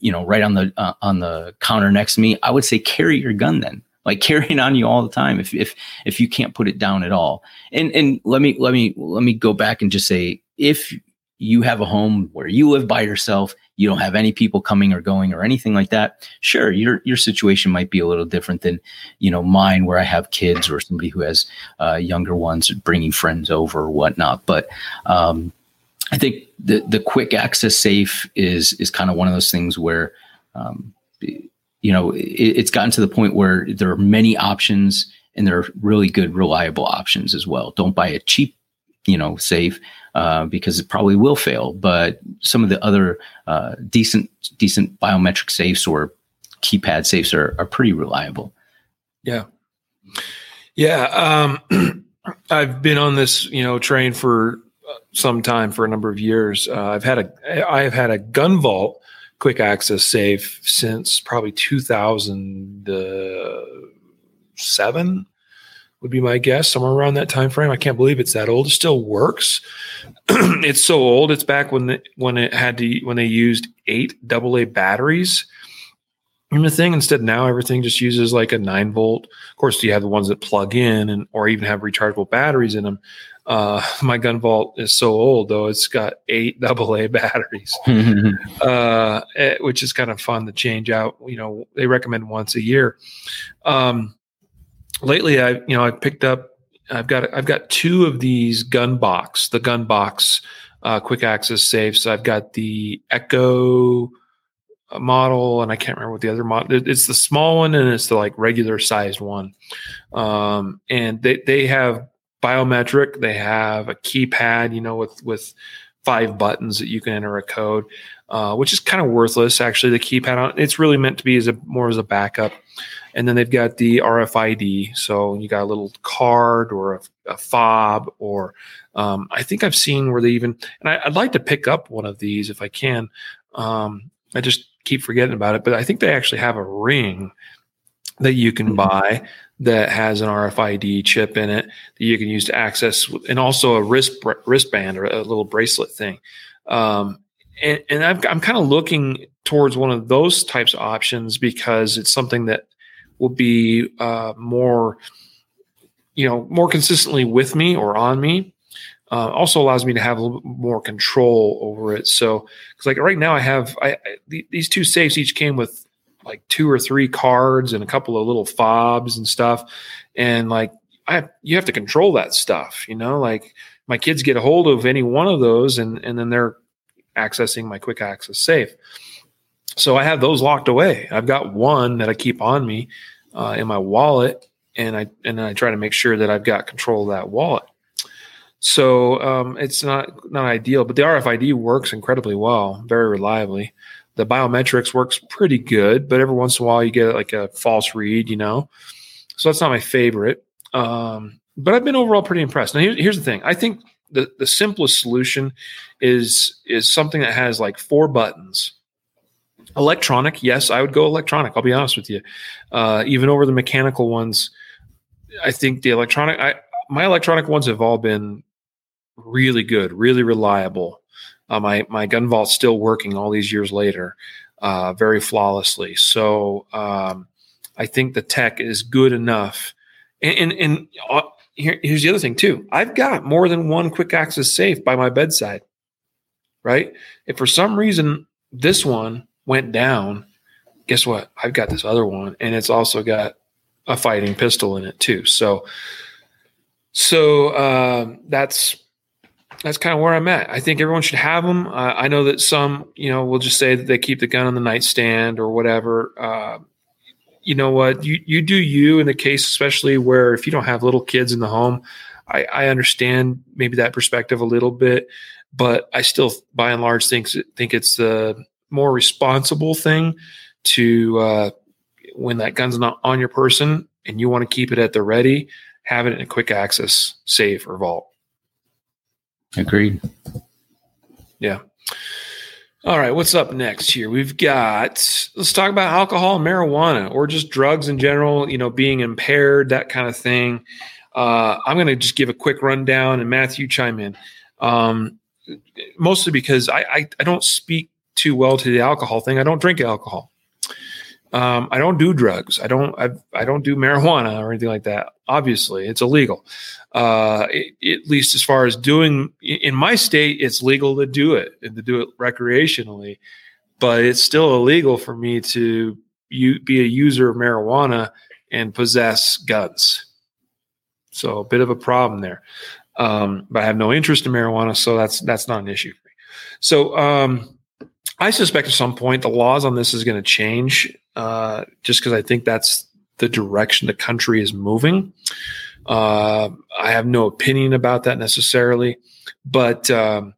you know, right on the uh, on the counter next to me," I would say carry your gun then. Like carry it on you all the time if if if you can't put it down at all. And and let me let me let me go back and just say, if you have a home where you live by yourself, you don't have any people coming or going or anything like that, sure, your your situation might be a little different than, you know, mine, where I have kids or somebody who has uh, younger ones bringing friends over or whatnot. But um, I think the the quick access safe is is kind of one of those things where. Um, You know, it's gotten to the point where there are many options, and there are really good, reliable options as well. Don't buy a cheap, you know, safe uh, because it probably will fail. But some of the other uh, decent, decent biometric safes or keypad safes are, are pretty reliable. Yeah, yeah. Um, I've been on this, you know, train for some time, for a number of years. Uh, I've had a, I have had a Gunvault quick access safe since probably two thousand seven would be my guess, somewhere around that time frame. I can't believe it's that old. It still works. It's so old. It's back when the, when it had to when they used eight double A batteries in the thing. Instead, now everything just uses like a nine volt. Of course, you have the ones that plug in and or even have rechargeable batteries in them. Uh, my Gunvault is so old, though, it's got eight double A batteries, uh, which is kind of fun to change out. You know, they recommend once a year. Um, lately, I you know I picked up. I've got I've got two of these Gun Box, the Gun Box uh, quick access safes. I've got the Echo model, and I can't remember what the other model. It's the small one, and it's the like regular sized one, um, and they they have biometric. They have a keypad, you know, with, with five buttons that you can enter a code, uh, which is kind of worthless. Actually, the keypad on it's really meant to be as a more as a backup. And then they've got the R F I D. So you got a little card or a, a fob, or um, I think I've seen where they even, and I, I'd like to pick up one of these if I can. Um, I just keep forgetting about it, but I think they actually have a ring that you can buy that has an R F I D chip in it that you can use to access, and also a wrist wristband or a little bracelet thing. Um, and and I've, I'm kind of looking towards one of those types of options because it's something that will be uh, more, you know, more consistently with me or on me. Uh, also allows me to have a little bit more control over it. So, because like right now I have I, I these two safes each came with like two or three cards and a couple of little fobs and stuff. And like, I, have, you have to control that stuff, you know, like my kids get a hold of any one of those and, and then they're accessing my quick access safe. So I have those locked away. I've got one that I keep on me uh, in my wallet. And I, and then I try to make sure that I've got control of that wallet. So um, it's not, not ideal, but the R F I D works incredibly well, very reliably. The biometrics works pretty good, but every once in a while you get like a false read, you know? So that's not my favorite. Um, but I've been overall pretty impressed. Now, here, here's the thing. I think the, the simplest solution is is something that has like four buttons. Electronic, yes, I would go electronic. I'll be honest with you. Uh, even over the mechanical ones, I think the electronic, I, my electronic ones have all been really good, really reliable. Uh, my my Gunvault's still working all these years later, uh, very flawlessly. So um, I think the tech is good enough, and and, and uh, here, here's the other thing too. I've got more than one quick access safe by my bedside, right? If for some reason this one went down, guess what? I've got this other one, and it's also got a fighting pistol in it too. So, so um, that's that's kind of where I'm at. I think everyone should have them. Uh, I know that some, you know, will just say that they keep the gun on the nightstand or whatever. Uh, you know what? You you do you in the case, especially where if you don't have little kids in the home. I, I understand maybe that perspective a little bit, but I still, by and large, think think it's the more responsible thing to uh, when that gun's not on your person and you want to keep it at the ready, have it in a quick access safe or vault. Agreed. Yeah. All right. What's up next here? We've got, let's talk about alcohol and marijuana, or just drugs in general, you know, being impaired, that kind of thing. Uh, I'm going to just give a quick rundown and Matthew chime in. Um, mostly because I, I, I don't speak too well to the alcohol thing. I don't drink alcohol. Um, I don't do drugs. I don't, I, I don't do marijuana or anything like that. Obviously it's illegal. Uh, it, it, at least as far as doing in my state, it's legal to do it and to do it recreationally, but it's still illegal for me to u- be a user of marijuana and possess guns. So a bit of a problem there. Um, but I have no interest in marijuana. So that's, that's not an issue for me. So, um, I suspect at some point the laws on this is going to change, uh, just because I think that's the direction the country is moving. Uh, I have no opinion about that necessarily, but um,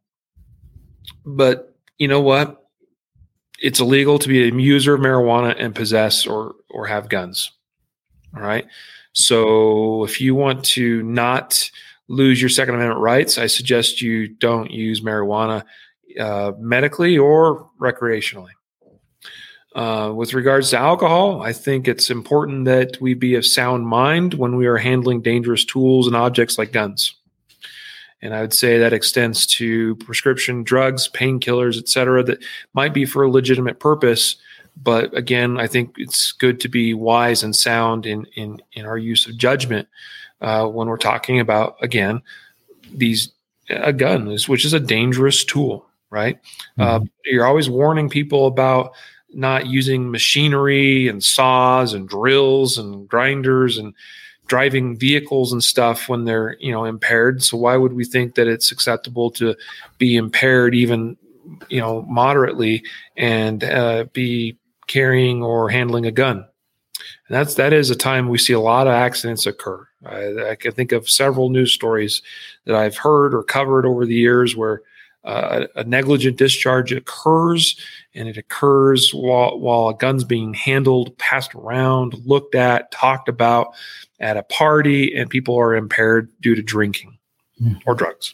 but you know what? It's illegal to be a user of marijuana and possess or or have guns. All right. So if you want to not lose your Second Amendment rights, I suggest you don't use marijuana. Uh, medically or recreationally. Uh, with regards to alcohol, I think it's important that we be of sound mind when we are handling dangerous tools and objects like guns. And I would say that extends to prescription drugs, painkillers, et cetera, that might be for a legitimate purpose. But again, I think it's good to be wise and sound in, in, in our use of judgment uh, when we're talking about, again, these a gun, which is a dangerous tool. Right. Mm-hmm. Uh, you're always warning people about not using machinery and saws and drills and grinders and driving vehicles and stuff when they're, you know, impaired. So why would we think that it's acceptable to be impaired even, you know, moderately and uh, be carrying or handling a gun? And that's, that is a time we see a lot of accidents occur. I, I can think of several news stories that I've heard or covered over the years where Uh, a negligent discharge occurs, and it occurs while, while a gun's being handled, passed around, looked at, talked about at a party, and people are impaired due to drinking mm. or drugs.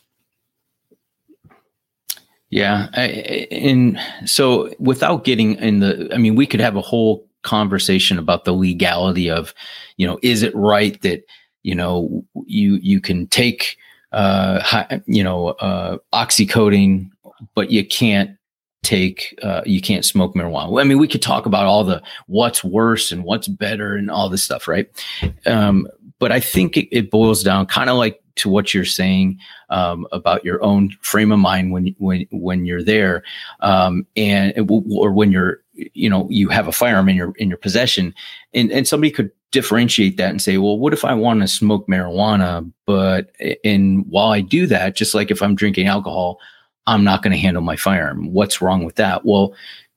Yeah. I, and so without getting in the, I mean, we could have a whole conversation about the legality of, you know, is it right that, you know, you, you can take Uh, hi, you know, uh, oxycodone, but you can't take, uh, you can't smoke marijuana. I mean, we could talk about all the what's worse and what's better and all this stuff, right? Um, but I think it, it boils down kind of like to what you're saying um, about your own frame of mind when when when you're there, um, and or when you're, you know, you have a firearm in your in your possession, and and somebody could differentiate that and say, well, what if I want to smoke marijuana, but and while I do that, just like if I'm drinking alcohol, I'm not going to handle my firearm. What's wrong with that? Well,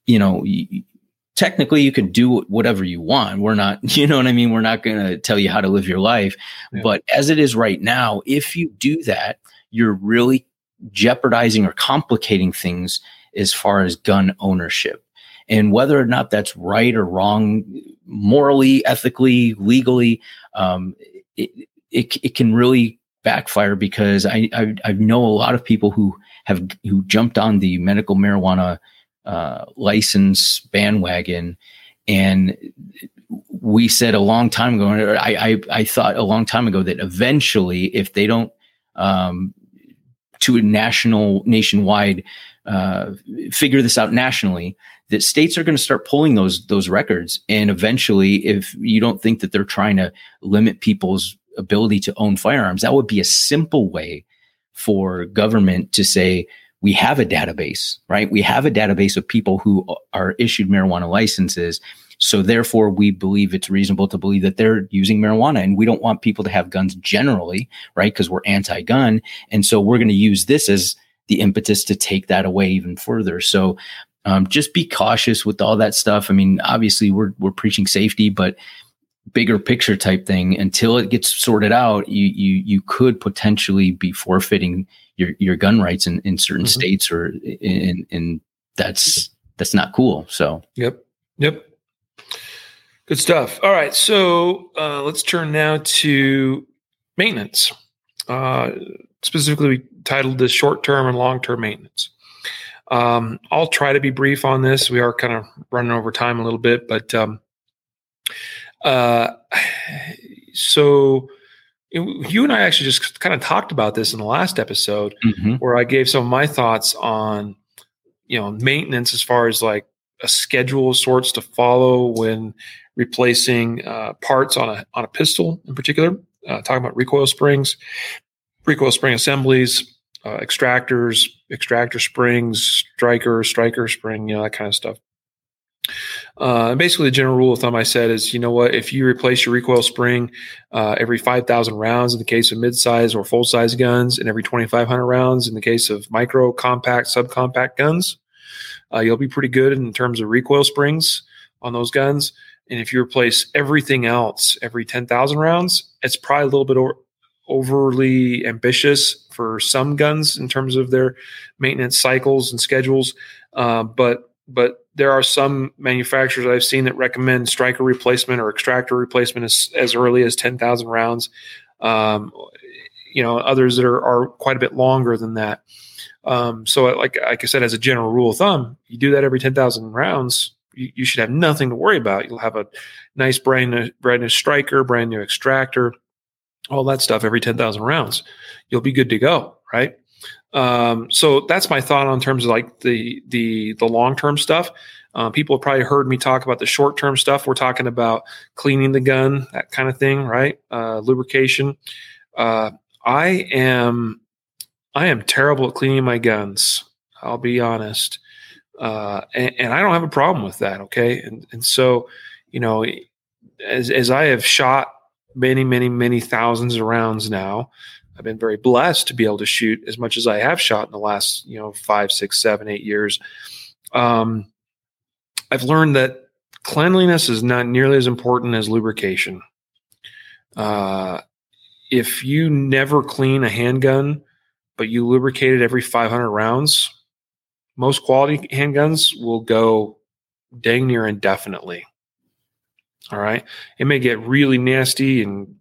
you know, y- technically you can do whatever you want. We're not, you know what I mean? We're not going to tell you how to live your life. Yeah. But as it is right now, if you do that, you're really jeopardizing or complicating things as far as gun ownership. And whether or not that's right or wrong, morally, ethically, legally, um, it, it it can really backfire, because I, I I know a lot of people who have who jumped on the medical marijuana uh, license bandwagon, and we said a long time ago, and I, I I thought a long time ago that eventually, if they don't um, to a national nationwide uh, figure this out nationally, that states are going to start pulling those those records. And eventually, if you don't think that they're trying to limit people's ability to own firearms, that would be a simple way for government to say, we have a database, right? We have a database of people who are issued marijuana licenses. So therefore, we believe it's reasonable to believe that they're using marijuana, and we don't want people to have guns generally, right? Because we're anti-gun. And so we're going to use this as the impetus to take that away even further. So um, just be cautious with all that stuff. I mean, obviously, we're we're preaching safety, but bigger picture type thing, until it gets sorted out, you you you could potentially be forfeiting your, your gun rights in, in certain mm-hmm. states, or in, and that's, that's not cool. So. Yep. Yep. Good stuff. All right. So uh, let's turn now to maintenance. Uh, specifically, we titled this short-term and long-term maintenance. Um, I'll try to be brief on this. We are kind of running over time a little bit, but um, uh, so it, you and I actually just kind of talked about this in the last episode, mm-hmm. where I gave some of my thoughts on, you know, maintenance as far as like a schedule of sorts to follow when replacing uh, parts on a on a pistol in particular. Uh, talking about recoil springs, recoil spring assemblies, uh, extractors, extractor springs, striker, striker spring, you know, that kind of stuff. Uh, basically, the general rule of thumb I said is, you know what, if you replace your recoil spring uh, every five thousand rounds in the case of mid-size or full-size guns, and every twenty-five hundred rounds in the case of micro, compact, subcompact guns, uh, you'll be pretty good in terms of recoil springs on those guns. And if you replace everything else every ten thousand rounds, it's probably a little bit over, overly ambitious for some guns in terms of their maintenance cycles and schedules. Uh, but but there are some manufacturers I've seen that recommend striker replacement or extractor replacement as, as early as ten thousand rounds. Um, you know, others that are, are quite a bit longer than that. Um, so, like like I said, as a general rule of thumb, you do that every ten thousand rounds. You, you should have nothing to worry about. You'll have a nice brand new, brand new striker, brand new extractor, all that stuff every ten thousand rounds. You'll be good to go, right? Um, so that's my thought on terms of like the the the long-term stuff. Uh, people have probably heard me talk about the short-term stuff. We're talking about cleaning the gun, that kind of thing, right? Uh, lubrication. Uh, I am I am terrible at cleaning my guns. I'll be honest. Uh, and, and I don't have a problem with that. Okay. And, and so, you know, as, as I have shot many, many, many thousands of rounds now, I've been very blessed to be able to shoot as much as I have shot in the last, you know, five, six, seven, eight years. Um, I've learned that cleanliness is not nearly as important as lubrication. Uh, if you never clean a handgun, but you lubricate it every five hundred rounds, most quality handguns will go dang near indefinitely. All right. It may get really nasty and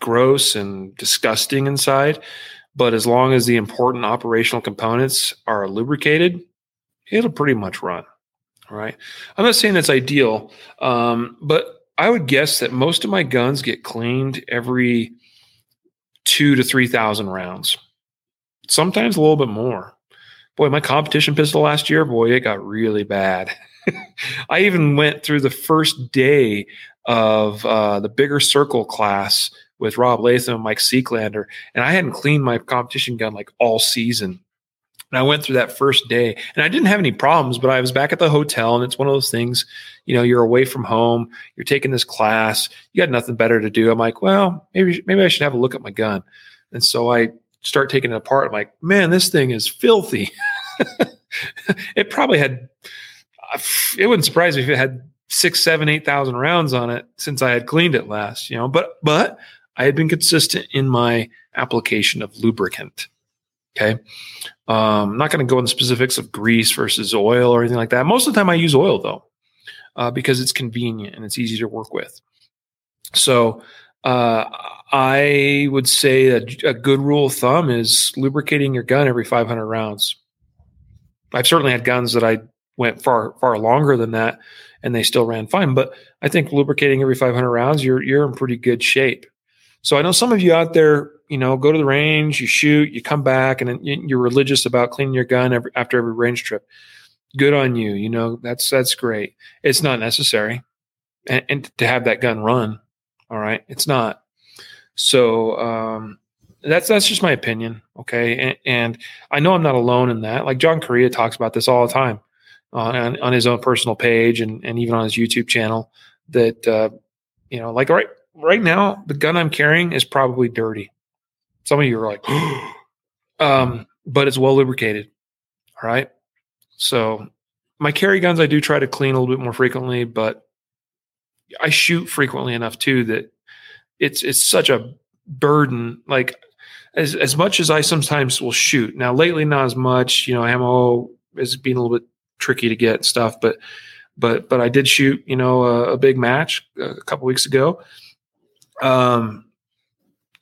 gross and disgusting inside, but as long as the important operational components are lubricated, it'll pretty much run. All right. I'm not saying that's ideal, um, but I would guess that most of my guns get cleaned every two to three thousand rounds, sometimes a little bit more. Boy, my competition pistol last year, boy, it got really bad. I even went through the first day of uh, the bigger circle class with Rob Latham and Mike Seeklander, and I hadn't cleaned my competition gun like all season. And I went through that first day, and I didn't have any problems, but I was back at the hotel, and it's one of those things, you know, you're away from home, you're taking this class, you got nothing better to do. I'm like, well, maybe maybe I should have a look at my gun. And so I start taking it apart. I'm like, man, this thing is filthy. It probably had, it wouldn't surprise me if it had six, seven, eight thousand rounds on it since I had cleaned it last, you know, but, but I had been consistent in my application of lubricant. Okay. Um, I'm not going to go into specifics of grease versus oil or anything like that. Most of the time I use oil though, uh, because it's convenient and it's easy to work with. So, uh, I would say a, a good rule of thumb is lubricating your gun every five hundred rounds. I've certainly had guns that I went far, far longer than that and they still ran fine, but I think lubricating every five hundred rounds, you're, you're in pretty good shape. So I know some of you out there, you know, go to the range, you shoot, you come back and you're religious about cleaning your gun every, after every range trip. Good on you. You know, that's, that's great. It's not necessary and, and to have that gun run. All right. It's not. So um, that's that's just my opinion, okay? And, and I know I'm not alone in that. Like John Correa talks about this all the time on, on his own personal page and, and even on his YouTube channel that, uh, you know, like right right now, the gun I'm carrying is probably dirty. Some of you are like, um, but it's well lubricated, all right? So my carry guns, I do try to clean a little bit more frequently, but I shoot frequently enough too that it's it's such a burden. Like as as much as I sometimes will shoot now, lately not as much. You know, ammo has been a little bit tricky to get and stuff, but but but I did shoot, you know, a, a big match a couple weeks ago. Um,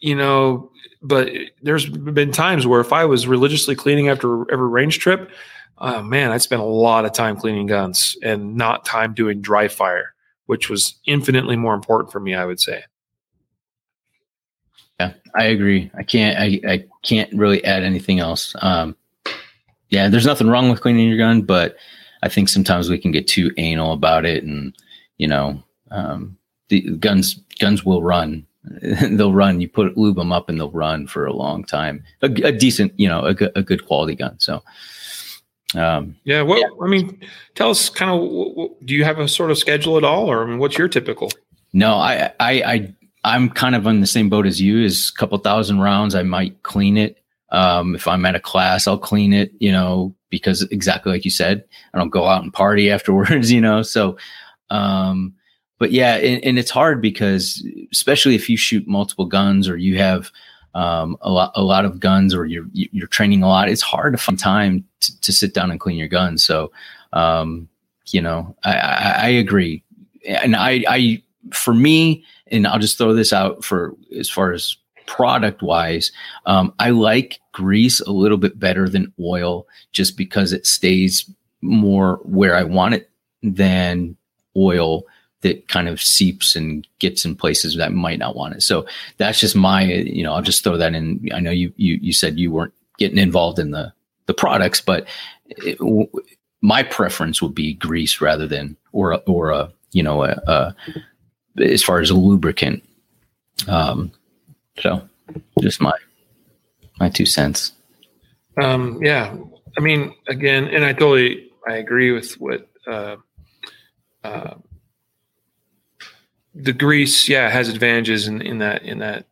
you know, but there's been times where if I was religiously cleaning after every range trip. Oh, man, I spent a lot of time cleaning guns and not time doing dry fire, which was infinitely more important for me, I would say. Yeah, I agree. I can't I, I can't really add anything else. Um, yeah, there's nothing wrong with cleaning your gun, but I think sometimes we can get too anal about it. And, you know, um, the guns guns will run. They'll run. You put lube them up and they'll run for a long time. A, a decent, you know, a, a good quality gun. So. Um, yeah. Well, yeah. I mean, tell us kind of, w- w- do you have a sort of schedule at all? Or I mean, what's your typical? No, I, I, I, I'm kind of on the same boat as you. Is a couple thousand rounds. I might clean it. Um, if I'm at a class, I'll clean it, you know, because exactly like you said, I don't go out and party afterwards, you know? So, um, but yeah, and, and it's hard because especially if you shoot multiple guns or you have, um, a lot, a lot of guns or you're, you're training a lot, it's hard to find time to, to sit down and clean your guns. So, um, you know, I, I, I agree. And I, I, for me, and I'll just throw this out for as far as product wise, um, I like grease a little bit better than oil just because it stays more where I want it than oil that kind of seeps and gets in places that might not want it. So that's just my, you know, I'll just throw that in. I know you, you, you said you weren't getting involved in the, the products, but it, w- my preference would be grease rather than, or, or, a, you know, a, a, as far as a lubricant. Um, so just my, my two cents. Um, yeah. I mean, again, and I totally, I agree with what, uh, uh, the grease, yeah, has advantages in, in that in that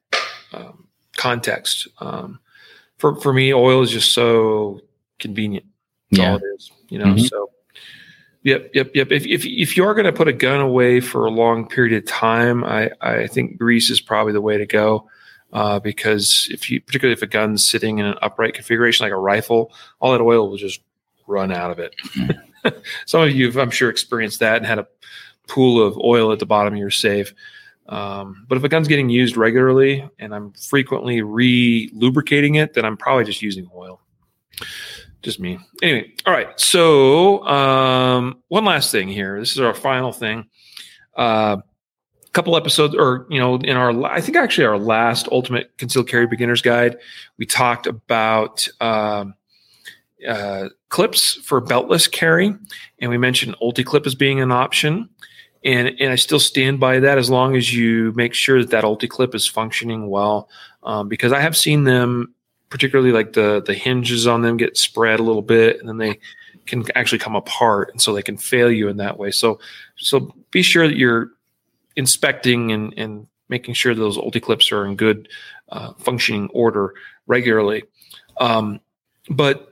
um, context. Um, for for me, oil is just so convenient. That's yeah, all it is, you know. Mm-hmm. So, yep, yep, yep. If if if you are going to put a gun away for a long period of time, I I think grease is probably the way to go uh, because if you, particularly if a gun's sitting in an upright configuration like a rifle, all that oil will just run out of it. Mm-hmm. Some of you have, I'm sure, experienced that and had a pool of oil at the bottom of your safe. Um, but if a gun's getting used regularly and I'm frequently re-lubricating it, then I'm probably just using oil. Just me. Anyway. All right. So um, one last thing here. This is our final thing. A uh, couple episodes or, you know, in our, I think actually our last Ultimate Concealed Carry Beginner's Guide, we talked about um, uh, clips for beltless carry. And we mentioned Ulti Clip as being an option. And and I still stand by that as long as you make sure that that Ulti Clip is functioning well, um, because I have seen them, particularly like the the hinges on them get spread a little bit, and then they can actually come apart, and so they can fail you in that way. So so be sure that you're inspecting and and making sure those Ulti Clips are in good uh, functioning order regularly. Um, but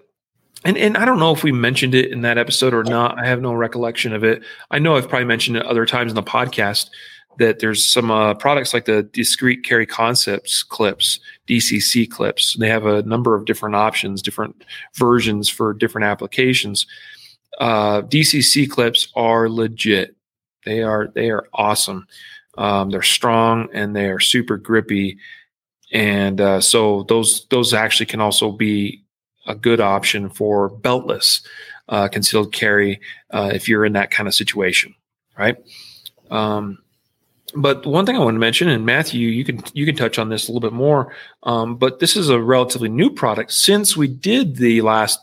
And and I don't know if we mentioned it in that episode or not. I have no recollection of it. I know I've probably mentioned it other times in the podcast that there's some uh, products like the Discreet Carry Concepts clips, D C C clips. They have a number of different options, different versions for different applications. Uh, D C C clips are legit. They are they are awesome. Um, they're strong and they are super grippy, and uh, so those those actually can also be a good option for beltless uh, concealed carry uh, if you're in that kind of situation, right? Um, but one thing I want to mention, and Matthew, you can you can touch on this a little bit more, um, but this is a relatively new product. Since we did the last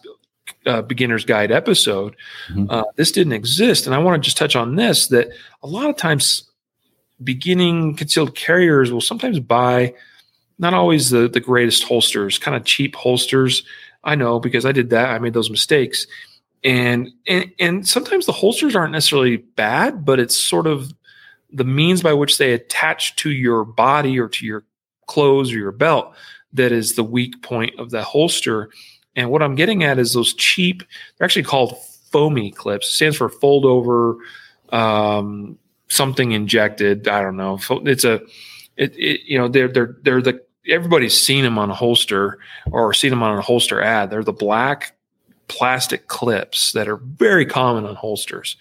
uh, Beginner's Guide episode, mm-hmm. uh, this didn't exist, and I want to just touch on this, that a lot of times beginning concealed carriers will sometimes buy – not always the, the greatest holsters, kind of cheap holsters. I know, because I did that. I made those mistakes. And, and and sometimes the holsters aren't necessarily bad, but it's sort of the means by which they attach to your body or to your clothes or your belt that is the weak point of the holster. And what I'm getting at is those cheap, they're actually called foamy clips. It stands for fold over um, something injected. I don't know. It's a, it, it you know, they're they're they're the everybody's seen them on a holster or seen them on a holster ad. They're the black plastic clips that are very common on holsters.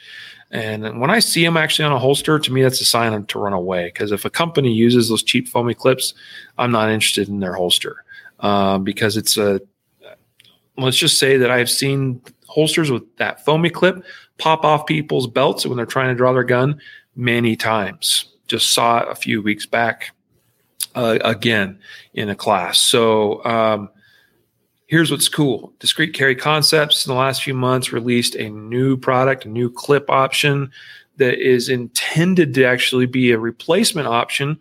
And when I see them actually on a holster, to me, that's a sign to run away. Because if a company uses those cheap foamy clips, I'm not interested in their holster um, because it's a, let's just say that I've seen holsters with that foamy clip pop off people's belts when they're trying to draw their gun many times. Just saw it a few weeks back uh, again in a class. So, um, here's what's cool. Discreet Carry Concepts in the last few months released a new product, a new clip option that is intended to actually be a replacement option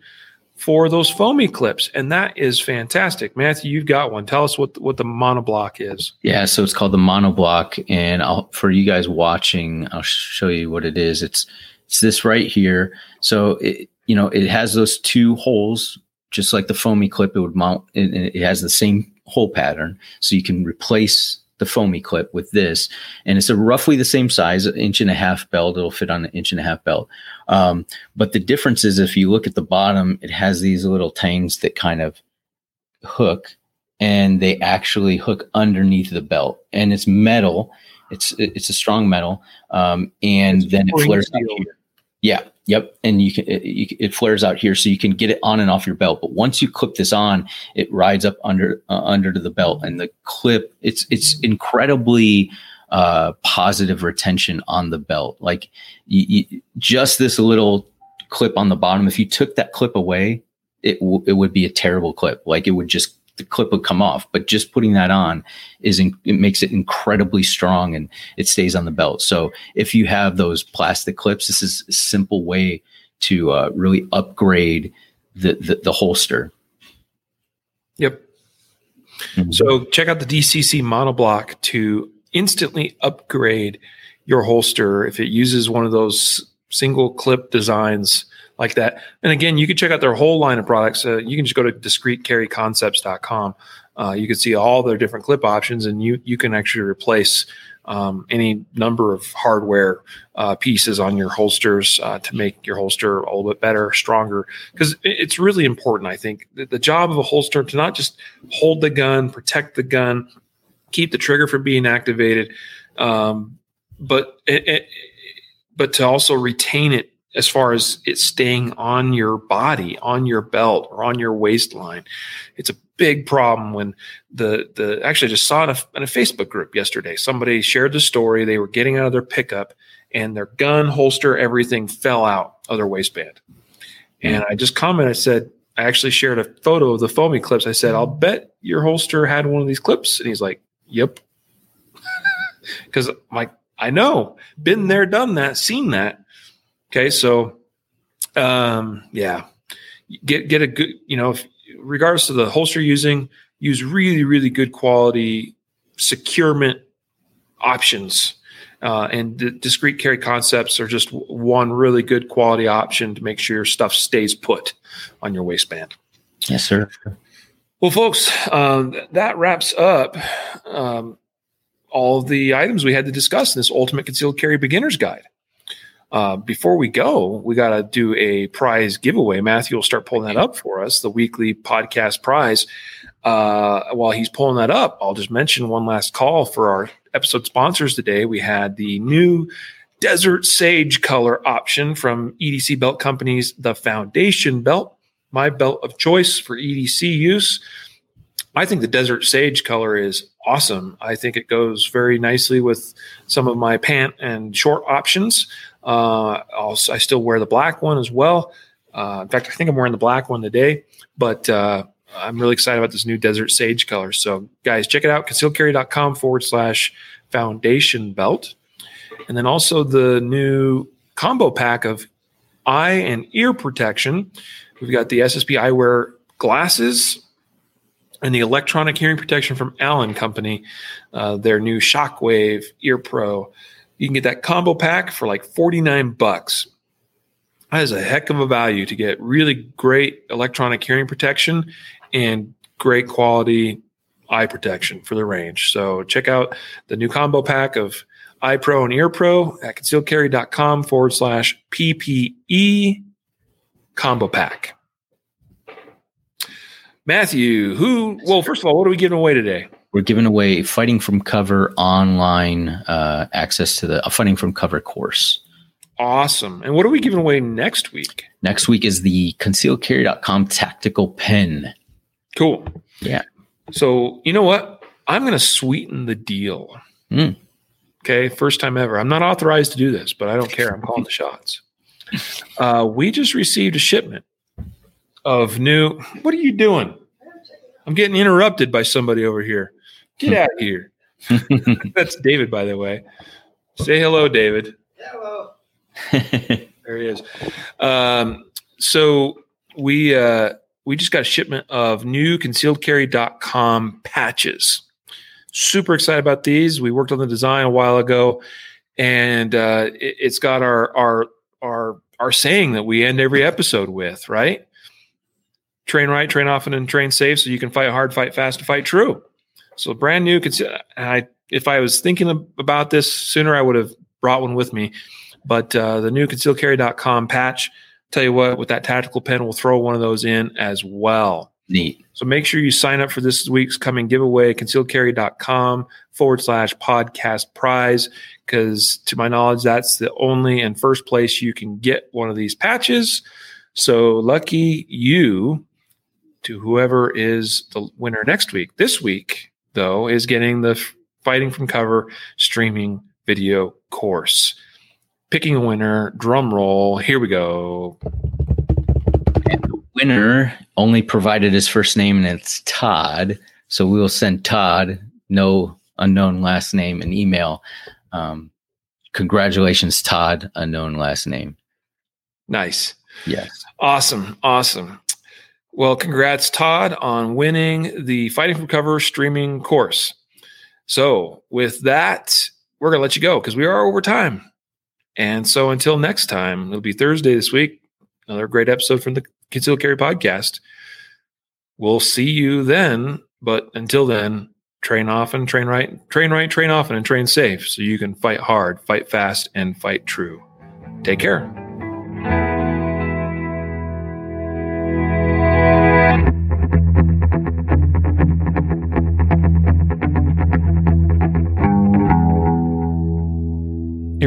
for those foamy clips. And that is fantastic. Matthew, you've got one. Tell us what, what the monoblock is. Yeah, so it's called the monoblock. And I'll, for you guys watching, I'll show you what it is. It's, it's this right here. So, it, you know, it has those two holes, just like the foamy clip. It would mount, it, it has the same hole pattern, so you can replace the foamy clip with this, and it's a roughly the same size, an inch and a half belt. It'll fit on an inch and a half belt, um, but the difference is if you look at the bottom, it has these little tangs that kind of hook, and they actually hook underneath the belt, and it's metal. It's it's a strong metal, um, and it's then it flares out here. Yeah, yep, and you can it, it flares out here, so you can get it on and off your belt. But once you clip this on, it rides up under uh, under to the belt, and the clip it's it's incredibly uh, positive retention on the belt. Like you, you, just this little clip on the bottom. If you took that clip away, it w- it would be a terrible clip. Like it would just the clip would come off. But just putting that on is in, it makes it incredibly strong, and it stays on the belt. So if you have those plastic clips, this is a simple way to uh, really upgrade the, the, the holster. Yep. Mm-hmm. So check out the D C C monoblock to instantly upgrade your holster if it uses one of those single clip designs like that. And again, you can check out their whole line of products. Uh, you can just go to discreet carry concepts dot com. Uh, you can see all their different clip options, and you you can actually replace um, any number of hardware uh, pieces on your holsters uh, to make your holster a little bit better, stronger. Because it's really important, I think, that the job of a holster to not just hold the gun, protect the gun, keep the trigger from being activated, um, but it, it, but to also retain it as far as it staying on your body, on your belt, or on your waistline. It's a big problem when the, the actually I just saw in a, in a Facebook group yesterday, somebody shared the story. They were getting out of their pickup and their gun, holster, everything fell out of their waistband. And I just commented, I said, I actually shared a photo of the foamy clips. I said, I'll bet your holster had one of these clips. And he's like, yep. Because I'm like, I know, been there, done that, seen that. Okay, so um, yeah, get get a good, you know, if, regardless of the holster you're using, use really, really good quality securement options. Uh, and the Discreet Carry Concepts are just one really good quality option to make sure your stuff stays put on your waistband. Yes, sir. Well, folks, um, that wraps up um, all the items we had to discuss in this Ultimate Concealed Carry Beginner's Guide. Uh, before we go, we got to do a prize giveaway. Matthew will start pulling that up for us, the weekly podcast prize. Uh, while he's pulling that up, I'll just mention one last call for our episode sponsors today. We had the new Desert Sage color option from E D C Belt Company's The Foundation Belt, my belt of choice for E D C use. I think the Desert Sage color is awesome. I think it goes very nicely with some of my pant and short options. Uh, I'll, I still wear the black one as well. Uh, in fact, I think I'm wearing the black one today, but uh, I'm really excited about this new Desert Sage color. So guys, check it out, concealed carry dot com forward slash foundation belt. And then also the new combo pack of eye and ear protection. We've got the S S P Eyewear glasses and the electronic hearing protection from Allen Company, uh, their new Shockwave Ear Pro. You can get that combo pack for like forty-nine bucks. That is a heck of a value to get really great electronic hearing protection and great quality eye protection for the range. So check out the new combo pack of Eye Pro and Ear Pro at concealed carry dot com forward slash P P E combo pack. Matthew, who, well, first of all, what are we giving away today? We're giving away Fighting From Cover online uh, access to the uh, Fighting From Cover course. Awesome. And what are we giving away next week? Next week is the concealed carry dot com tactical pen. Cool. Yeah. So you know what? I'm going to sweeten the deal. Mm. Okay. First time ever. I'm not authorized to do this, but I don't care. I'm calling the shots. Uh, we just received a shipment of new. What are you doing? I'm getting interrupted by somebody over here. Get out of here. That's David, by the way. Say hello, David. Hello. There he is. Um, so we, uh, we just got a shipment of new concealed carry dot com patches. Super excited about these. We worked on the design a while ago, and uh, it, it's got our, our, our, our saying that we end every episode with, right? Train right, train often, and train safe, so you can fight hard, fight fast, and fight true. So brand new. Conce- I, if I was thinking of, about this sooner, I would have brought one with me. But uh, the new concealed carry dot com patch, tell you what, with that tactical pen, we'll throw one of those in as well. Neat. So make sure you sign up for this week's coming giveaway, concealed carry dot com forward slash podcast prize, because to my knowledge, that's the only and first place you can get one of these patches. So lucky you to whoever is the winner next week. This week, though, is getting the Fighting From Cover streaming video course. Picking a winner, drum roll, here we go. And the winner only provided his first name, and it's Todd. So we will send Todd, no unknown last name, an email. Um, congratulations, Todd, unknown last name. Nice. Yes. Awesome. Awesome. Well, congrats, Todd, on winning the Fighting From Cover streaming course. So with that, we're going to let you go because we are over time. And so until next time, it'll be Thursday this week, another great episode from the Concealed Carry Podcast. We'll see you then. But until then, train often, train right, train right, train often, and train safe so you can fight hard, fight fast, and fight true. Take care. A